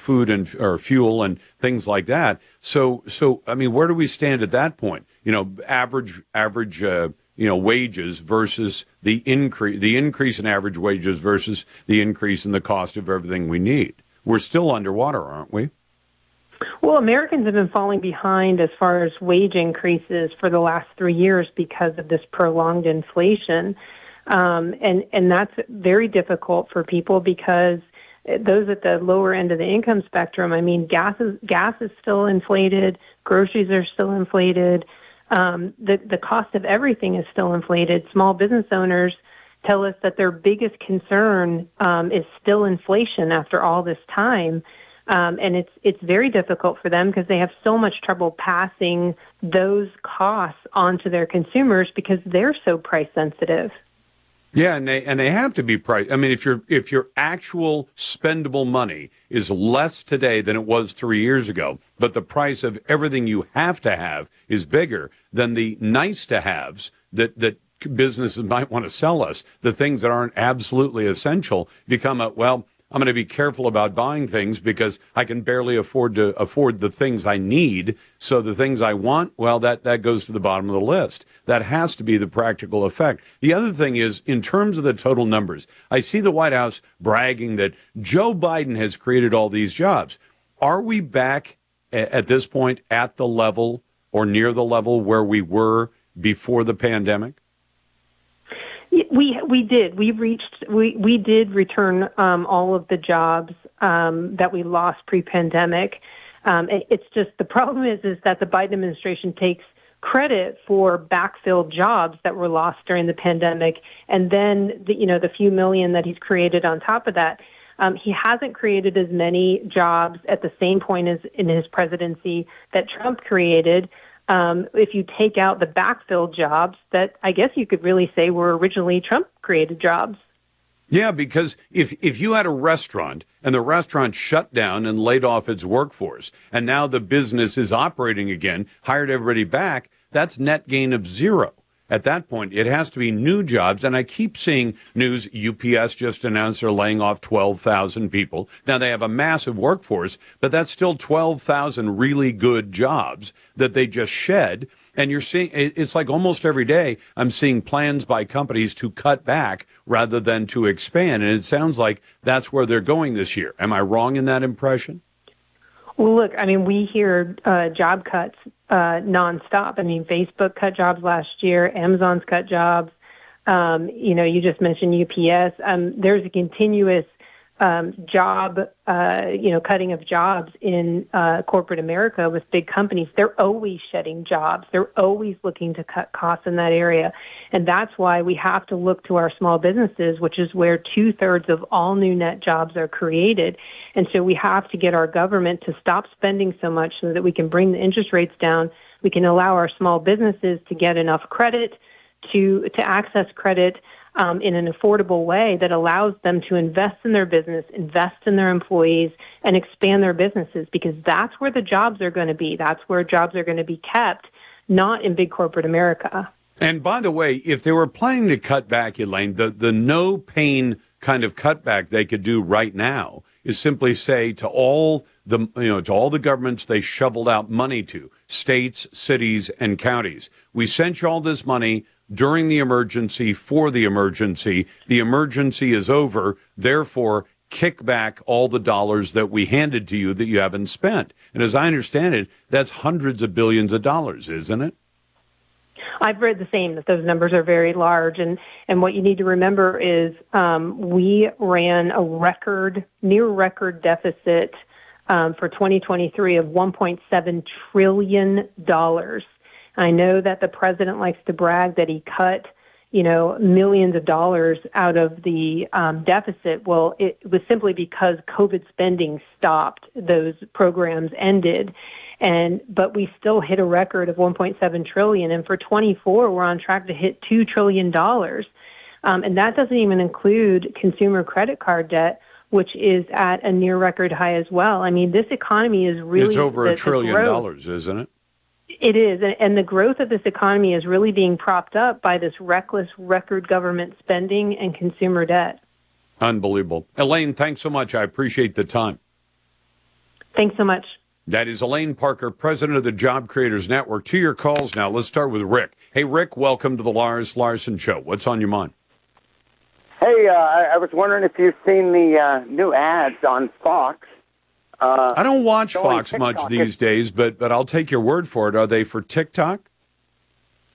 food and or fuel and things like that. So I mean, where do we stand at that point? You know, average. Wages versus the increase in average wages versus the increase in the cost of everything we need. We're still underwater, aren't we? Well, Americans have been falling behind as far as wage increases for the last 3 years because of this prolonged inflation. And that's very difficult for people because those at the lower end of the income spectrum, I mean, gas is still inflated, groceries are still inflated, the cost of everything is still inflated. Small business owners tell us that their biggest concern is still inflation after all this time. And it's very difficult for them because they have so much trouble passing those costs onto their consumers because they're so price sensitive. Yeah, and they have to be priced. I mean, if your actual spendable money is less today than it was 3 years ago, but the price of everything you have to have is bigger than the nice to haves that businesses might want to sell us, the things that aren't absolutely essential become I'm going to be careful about buying things because I can barely afford the things I need. So the things I want, well, that goes to the bottom of the list. That has to be the practical effect. The other thing is, in terms of the total numbers, I see the White House bragging that Joe Biden has created all these jobs. Are we back at this point at the level or near the level where we were before the pandemic? We did return all of the jobs that we lost pre-pandemic. It's just the problem is that the Biden administration takes credit for backfill jobs that were lost during the pandemic, and then the few million that he's created on top of that. He hasn't created as many jobs at the same point as in his presidency that Trump created. If you take out the backfill jobs that I guess you could really say were originally Trump-created jobs. Yeah, because if you had a restaurant and the restaurant shut down and laid off its workforce, and now the business is operating again, hired everybody back, that's net gain of zero. At that point, it has to be new jobs. And I keep seeing news. UPS just announced they're laying off 12,000 people. Now, they have a massive workforce, but that's still 12,000 really good jobs that they just shed. And you're seeing, it's like almost every day I'm seeing plans by companies to cut back rather than to expand. And it sounds like that's where they're going this year. Am I wrong in that impression? Well, look, I mean, we hear job cuts nonstop. I mean, Facebook cut jobs last year. Amazon's cut jobs. You just mentioned UPS. There's a continuous job, cutting of jobs in corporate America with big companies. They're always shedding jobs. They're always looking to cut costs in that area. And that's why we have to look to our small businesses, which is where 2/3 of all new net jobs are created. And so we have to get our government to stop spending so much so that we can bring the interest rates down. We can allow our small businesses to get enough credit to access credit in an affordable way that allows them to invest in their business, invest in their employees, and expand their businesses, because that's where the jobs are going to be. That's where jobs are going to be kept, not in big corporate America. And by the way, if they were planning to cut back, Elaine, the no-pain kind of cutback they could do right now is simply say to all the to all the governments they shoveled out money to, states, cities, and counties, we sent you all this money during the emergency, for the emergency is over, therefore kick back all the dollars that we handed to you that you haven't spent. And as I understand it, that's hundreds of billions of dollars, isn't it? I've read the same, that those numbers are very large. And what you need to remember is we ran a near record deficit for 2023 of $1.7 trillion. I know that the president likes to brag that he cut, millions of dollars out of the deficit. Well, it was simply because COVID spending stopped; those programs ended, but we still hit a record of $1.7 trillion. And for 2024, we're on track to hit $2 trillion, and that doesn't even include consumer credit card debt, which is at a near record high as well. I mean, this economy is really—it's over $1 trillion, isn't it? It is, and the growth of this economy is really being propped up by this reckless record government spending and consumer debt. Unbelievable. Elaine, thanks so much. I appreciate the time. Thanks so much. That is Elaine Parker, president of the Job Creators Network. To your calls now. Let's start with Rick. Hey, Rick, welcome to the Lars Larson Show. What's on your mind? Hey, I was wondering if you've seen the new ads on Fox. I don't watch Fox much these days, but I'll take your word for it. Are they for TikTok?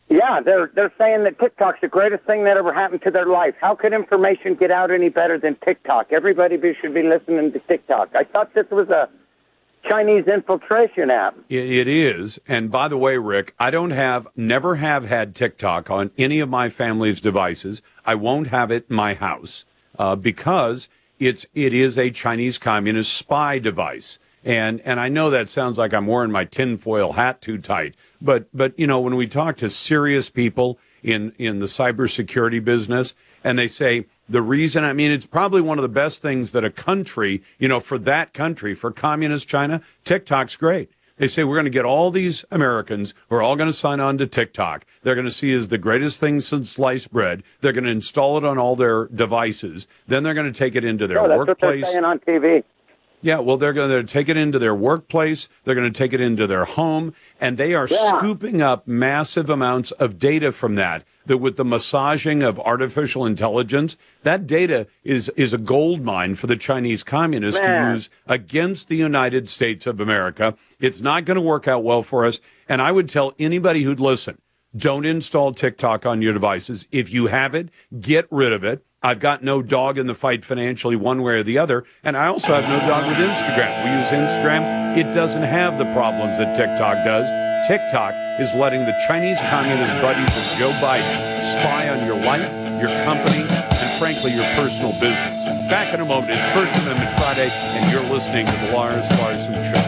Yeah, they're saying that TikTok's the greatest thing that ever happened to their life. How could information get out any better than TikTok? Everybody should be listening to TikTok. I thought this was a Chinese infiltration app. It is. And by the way, Rick, I never have had TikTok on any of my family's devices. I won't have it in my house because it is a Chinese communist spy device. And I know that sounds like I'm wearing my tinfoil hat too tight, but when we talk to serious people in the cybersecurity business, and they say the reason, I mean, it's probably one of the best things that a country, for communist China, TikTok's great. They say, we're going to get all these Americans who are all going to sign on to TikTok. They're going to see it as the greatest thing since sliced bread. They're going to install it on all their devices. Then they're going to take it into their workplace. That's what they're saying on TV. Yeah, well, they're going to take it into their workplace. They're going to take it into their home. And they are scooping up massive amounts of data from that with the massaging of artificial intelligence, that data is a gold mine for the Chinese communists to use against the United States of America. It's not going to work out well for us. And I would tell anybody who'd listen, don't install TikTok on your devices. If you have it, get rid of it. I've got no dog in the fight financially one way or the other. And I also have no dog with Instagram. We use Instagram. It doesn't have the problems that TikTok does. TikTok is letting the Chinese communist buddies of Joe Biden spy on your life, your company, and frankly, your personal business. Back in a moment. It's First Amendment Friday, and you're listening to the Lars Larson Show.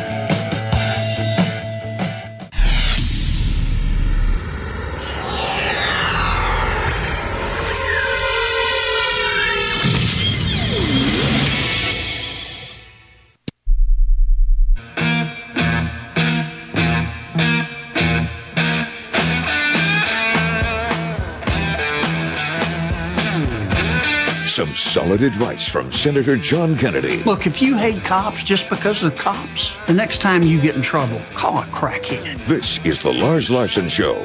Some solid advice from Senator John Kennedy. Look, if you hate cops just because of the cops, the next time you get in trouble, call a crackhead. This is the Lars Larson Show.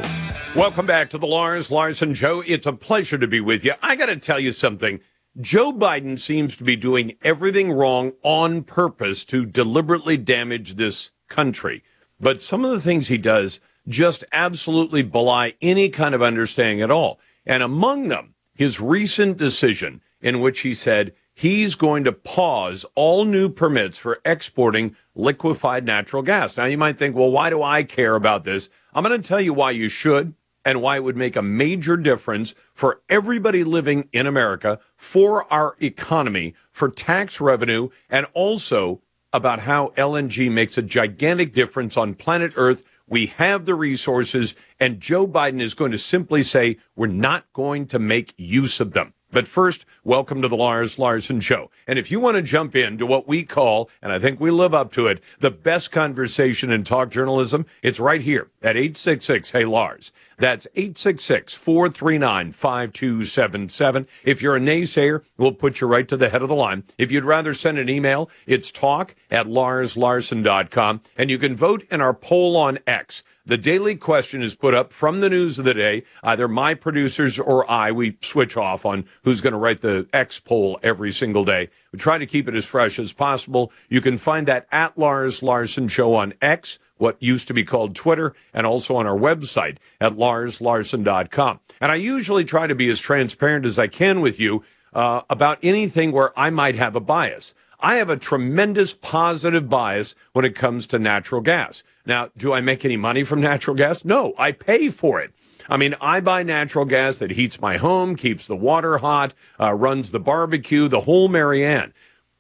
Welcome back to the Lars Larson Show. It's a pleasure to be with you. I got to tell you something. Joe Biden seems to be doing everything wrong on purpose to deliberately damage this country. But some of the things he does just absolutely belie any kind of understanding at all. And among them, his recent decision in which he said he's going to pause all new permits for exporting liquefied natural gas. Now, you might think, well, why do I care about this? I'm going to tell you why you should and why it would make a major difference for everybody living in America, for our economy, for tax revenue, and also about how LNG makes a gigantic difference on planet Earth. We have the resources, and Joe Biden is going to simply say, we're not going to make use of them. But first, welcome to the Lars Larson Show. And if you want to jump into what we call, and I think we live up to it, the best conversation in talk journalism, it's right here at 866-HEY-LARS. That's 866-439-5277. If you're a naysayer, we'll put you right to the head of the line. If you'd rather send an email, it's talk@LarsLarson.com. And you can vote in our poll on X. The daily question is put up from the news of the day. Either my producers or I, we switch off on who's going to write the X poll every single day. We try to keep it as fresh as possible. You can find that at Lars Larson Show on X, what used to be called Twitter, and also on our website at LarsLarson.com. And I usually try to be as transparent as I can with you about anything where I might have a bias. I have a tremendous positive bias when it comes to natural gas. Now, do I make any money from natural gas? No, I pay for it. I mean, I buy natural gas that heats my home, keeps the water hot, runs the barbecue, the whole Marianne.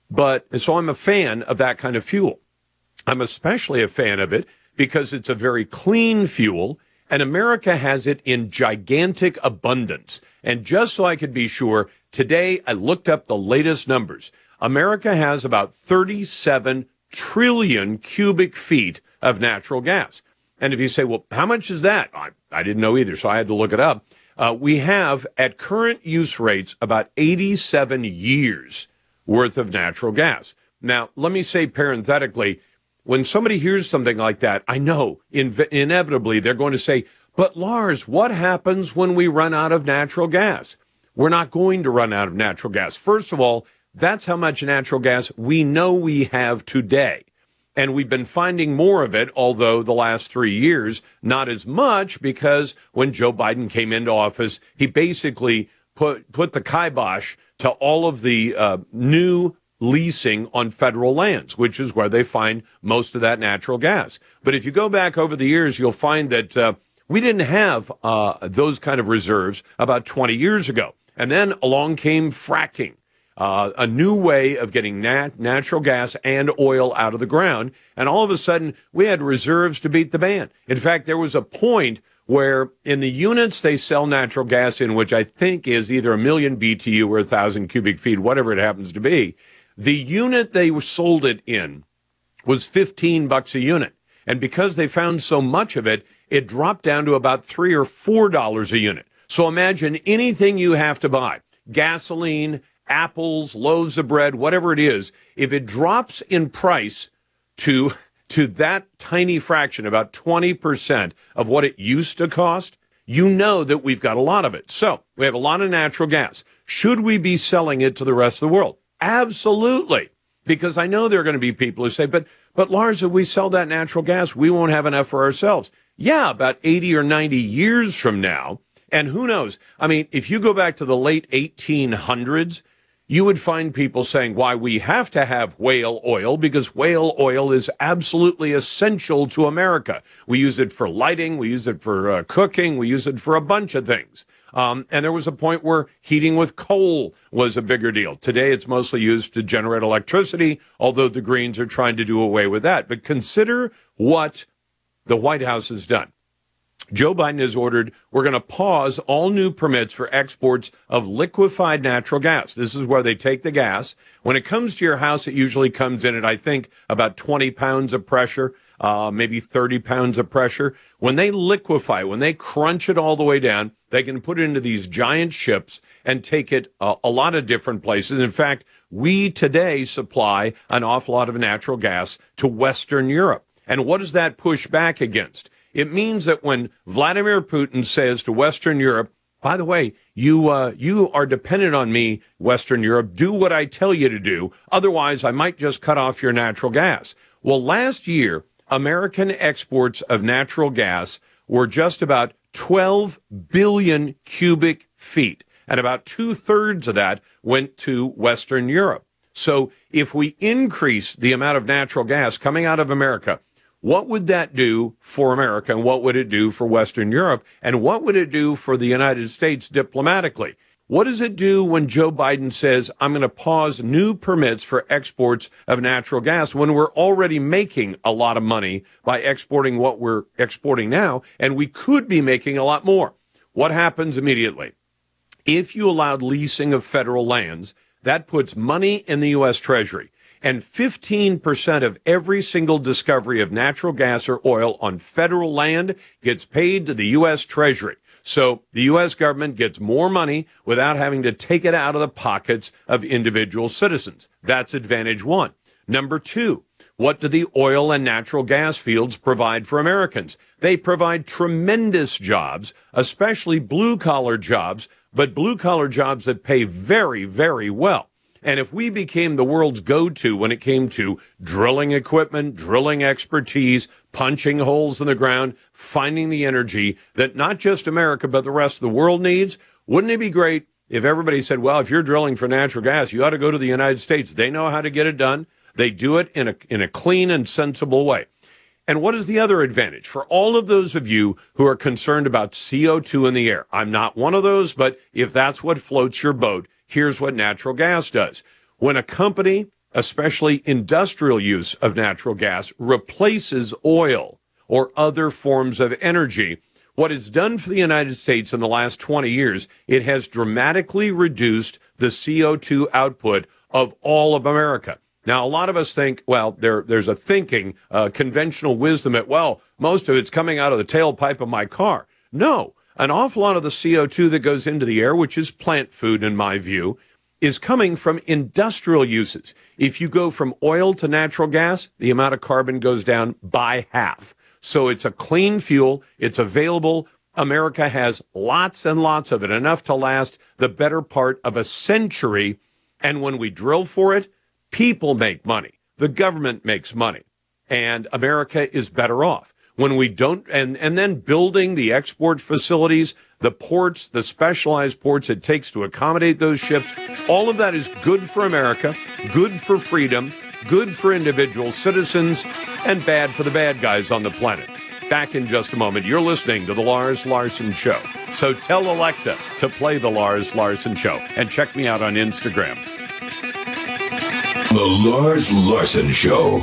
But so I'm a fan of that kind of fuel. I'm especially a fan of it because it's a very clean fuel, and America has it in gigantic abundance. And just so I could be sure, today I looked up the latest numbers. America has about 37 trillion cubic feet of natural gas. And if you say, well, how much is that? I didn't know either, so I had to look it up. We have, at current use rates, about 87 years worth of natural gas. Now, let me say parenthetically, when somebody hears something like that, I know inevitably they're going to say, but Lars, what happens when we run out of natural gas? We're not going to run out of natural gas. First of all, that's how much natural gas we know we have today. And we've been finding more of it, although the last 3 years, not as much, because when Joe Biden came into office, he basically put the kibosh to all of the new leasing on federal lands, which is where they find most of that natural gas. But if you go back over the years, you'll find that we didn't have those kind of reserves about 20 years ago. And then along came fracking. A new way of getting natural gas and oil out of the ground. And all of a sudden, we had reserves to beat the band. In fact, there was a point where in the units they sell natural gas in, which I think is either 1 million BTU or 1,000 cubic feet, whatever it happens to be, the unit they sold it in was $15 a unit. And because they found so much of it, it dropped down to about $3 or $4 a unit. So imagine anything you have to buy, gasoline, apples, loaves of bread, whatever it is, if it drops in price to that tiny fraction, about 20% of what it used to cost, you know that we've got a lot of it. So we have a lot of natural gas. Should we be selling it to the rest of the world? Absolutely. Because I know there are going to be people who say, but Lars, if we sell that natural gas, we won't have enough for ourselves. Yeah, about 80 or 90 years from now. And who knows? I mean, if you go back to the late 1800s, you would find people saying why we have to have whale oil, because whale oil is absolutely essential to America. We use it for lighting. We use it for cooking. We use it for a bunch of things. And there was a point where heating with coal was a bigger deal. Today, it's mostly used to generate electricity, although the Greens are trying to do away with that. But consider what the White House has done. Joe Biden has ordered, we're going to pause all new permits for exports of liquefied natural gas. This is where they take the gas. When it comes to your house, it usually comes in at, I think, about 20 pounds of pressure, maybe 30 pounds of pressure. When they liquefy, when they crunch it all the way down, they can put it into these giant ships and take it a lot of different places. In fact, we today supply an awful lot of natural gas to Western Europe. And what does that push back against? It means that when Vladimir Putin says to Western Europe, by the way, you are dependent on me, Western Europe, do what I tell you to do. Otherwise, I might just cut off your natural gas. Well, last year, American exports of natural gas were just about 12 billion cubic feet. And about 2/3 of that went to Western Europe. So if we increase the amount of natural gas coming out of America, what would that do for America, and what would it do for Western Europe, and what would it do for the United States diplomatically? What does it do when Joe Biden says, I'm going to pause new permits for exports of natural gas when we're already making a lot of money by exporting what we're exporting now, and we could be making a lot more? What happens immediately? If you allowed leasing of federal lands, that puts money in the U.S. Treasury. And 15% of every single discovery of natural gas or oil on federal land gets paid to the U.S. Treasury. So the U.S. government gets more money without having to take it out of the pockets of individual citizens. That's advantage one. Number two, what do the oil and natural gas fields provide for Americans? They provide tremendous jobs, especially blue-collar jobs, but blue-collar jobs that pay very, very well. And if we became the world's go-to when it came to drilling equipment, drilling expertise, punching holes in the ground, finding the energy that not just America, but the rest of the world needs, wouldn't it be great if everybody said, well, if you're drilling for natural gas, you ought to go to the United States. They know how to get it done. They do it in a clean and sensible way. And what is the other advantage? For all of those of you who are concerned about CO2 in the air, I'm not one of those, but if that's what floats your boat, here's what natural gas does. When a company, especially industrial use of natural gas, replaces oil or other forms of energy, what it's done for the United States in the last 20 years, it has dramatically reduced the CO2 output of all of America. Now, a lot of us think, well, there's a thinking, conventional wisdom that, well, most of it's coming out of the tailpipe of my car. No. An awful lot of the CO2 that goes into the air, which is plant food in my view, is coming from industrial uses. If you go from oil to natural gas, the amount of carbon goes down by half. So it's a clean fuel. It's available. America has lots and lots of it, enough to last the better part of a century. And when we drill for it, people make money. The government makes money. And America is better off. When we don't, and then building the export facilities, the ports, the specialized ports it takes to accommodate those ships, all of that is good for America, good for freedom, good for individual citizens, and bad for the bad guys on the planet. Back in just a moment. You're listening to The Lars Larson Show. So tell Alexa to play The Lars Larson Show, and check me out on Instagram. The Lars Larson Show.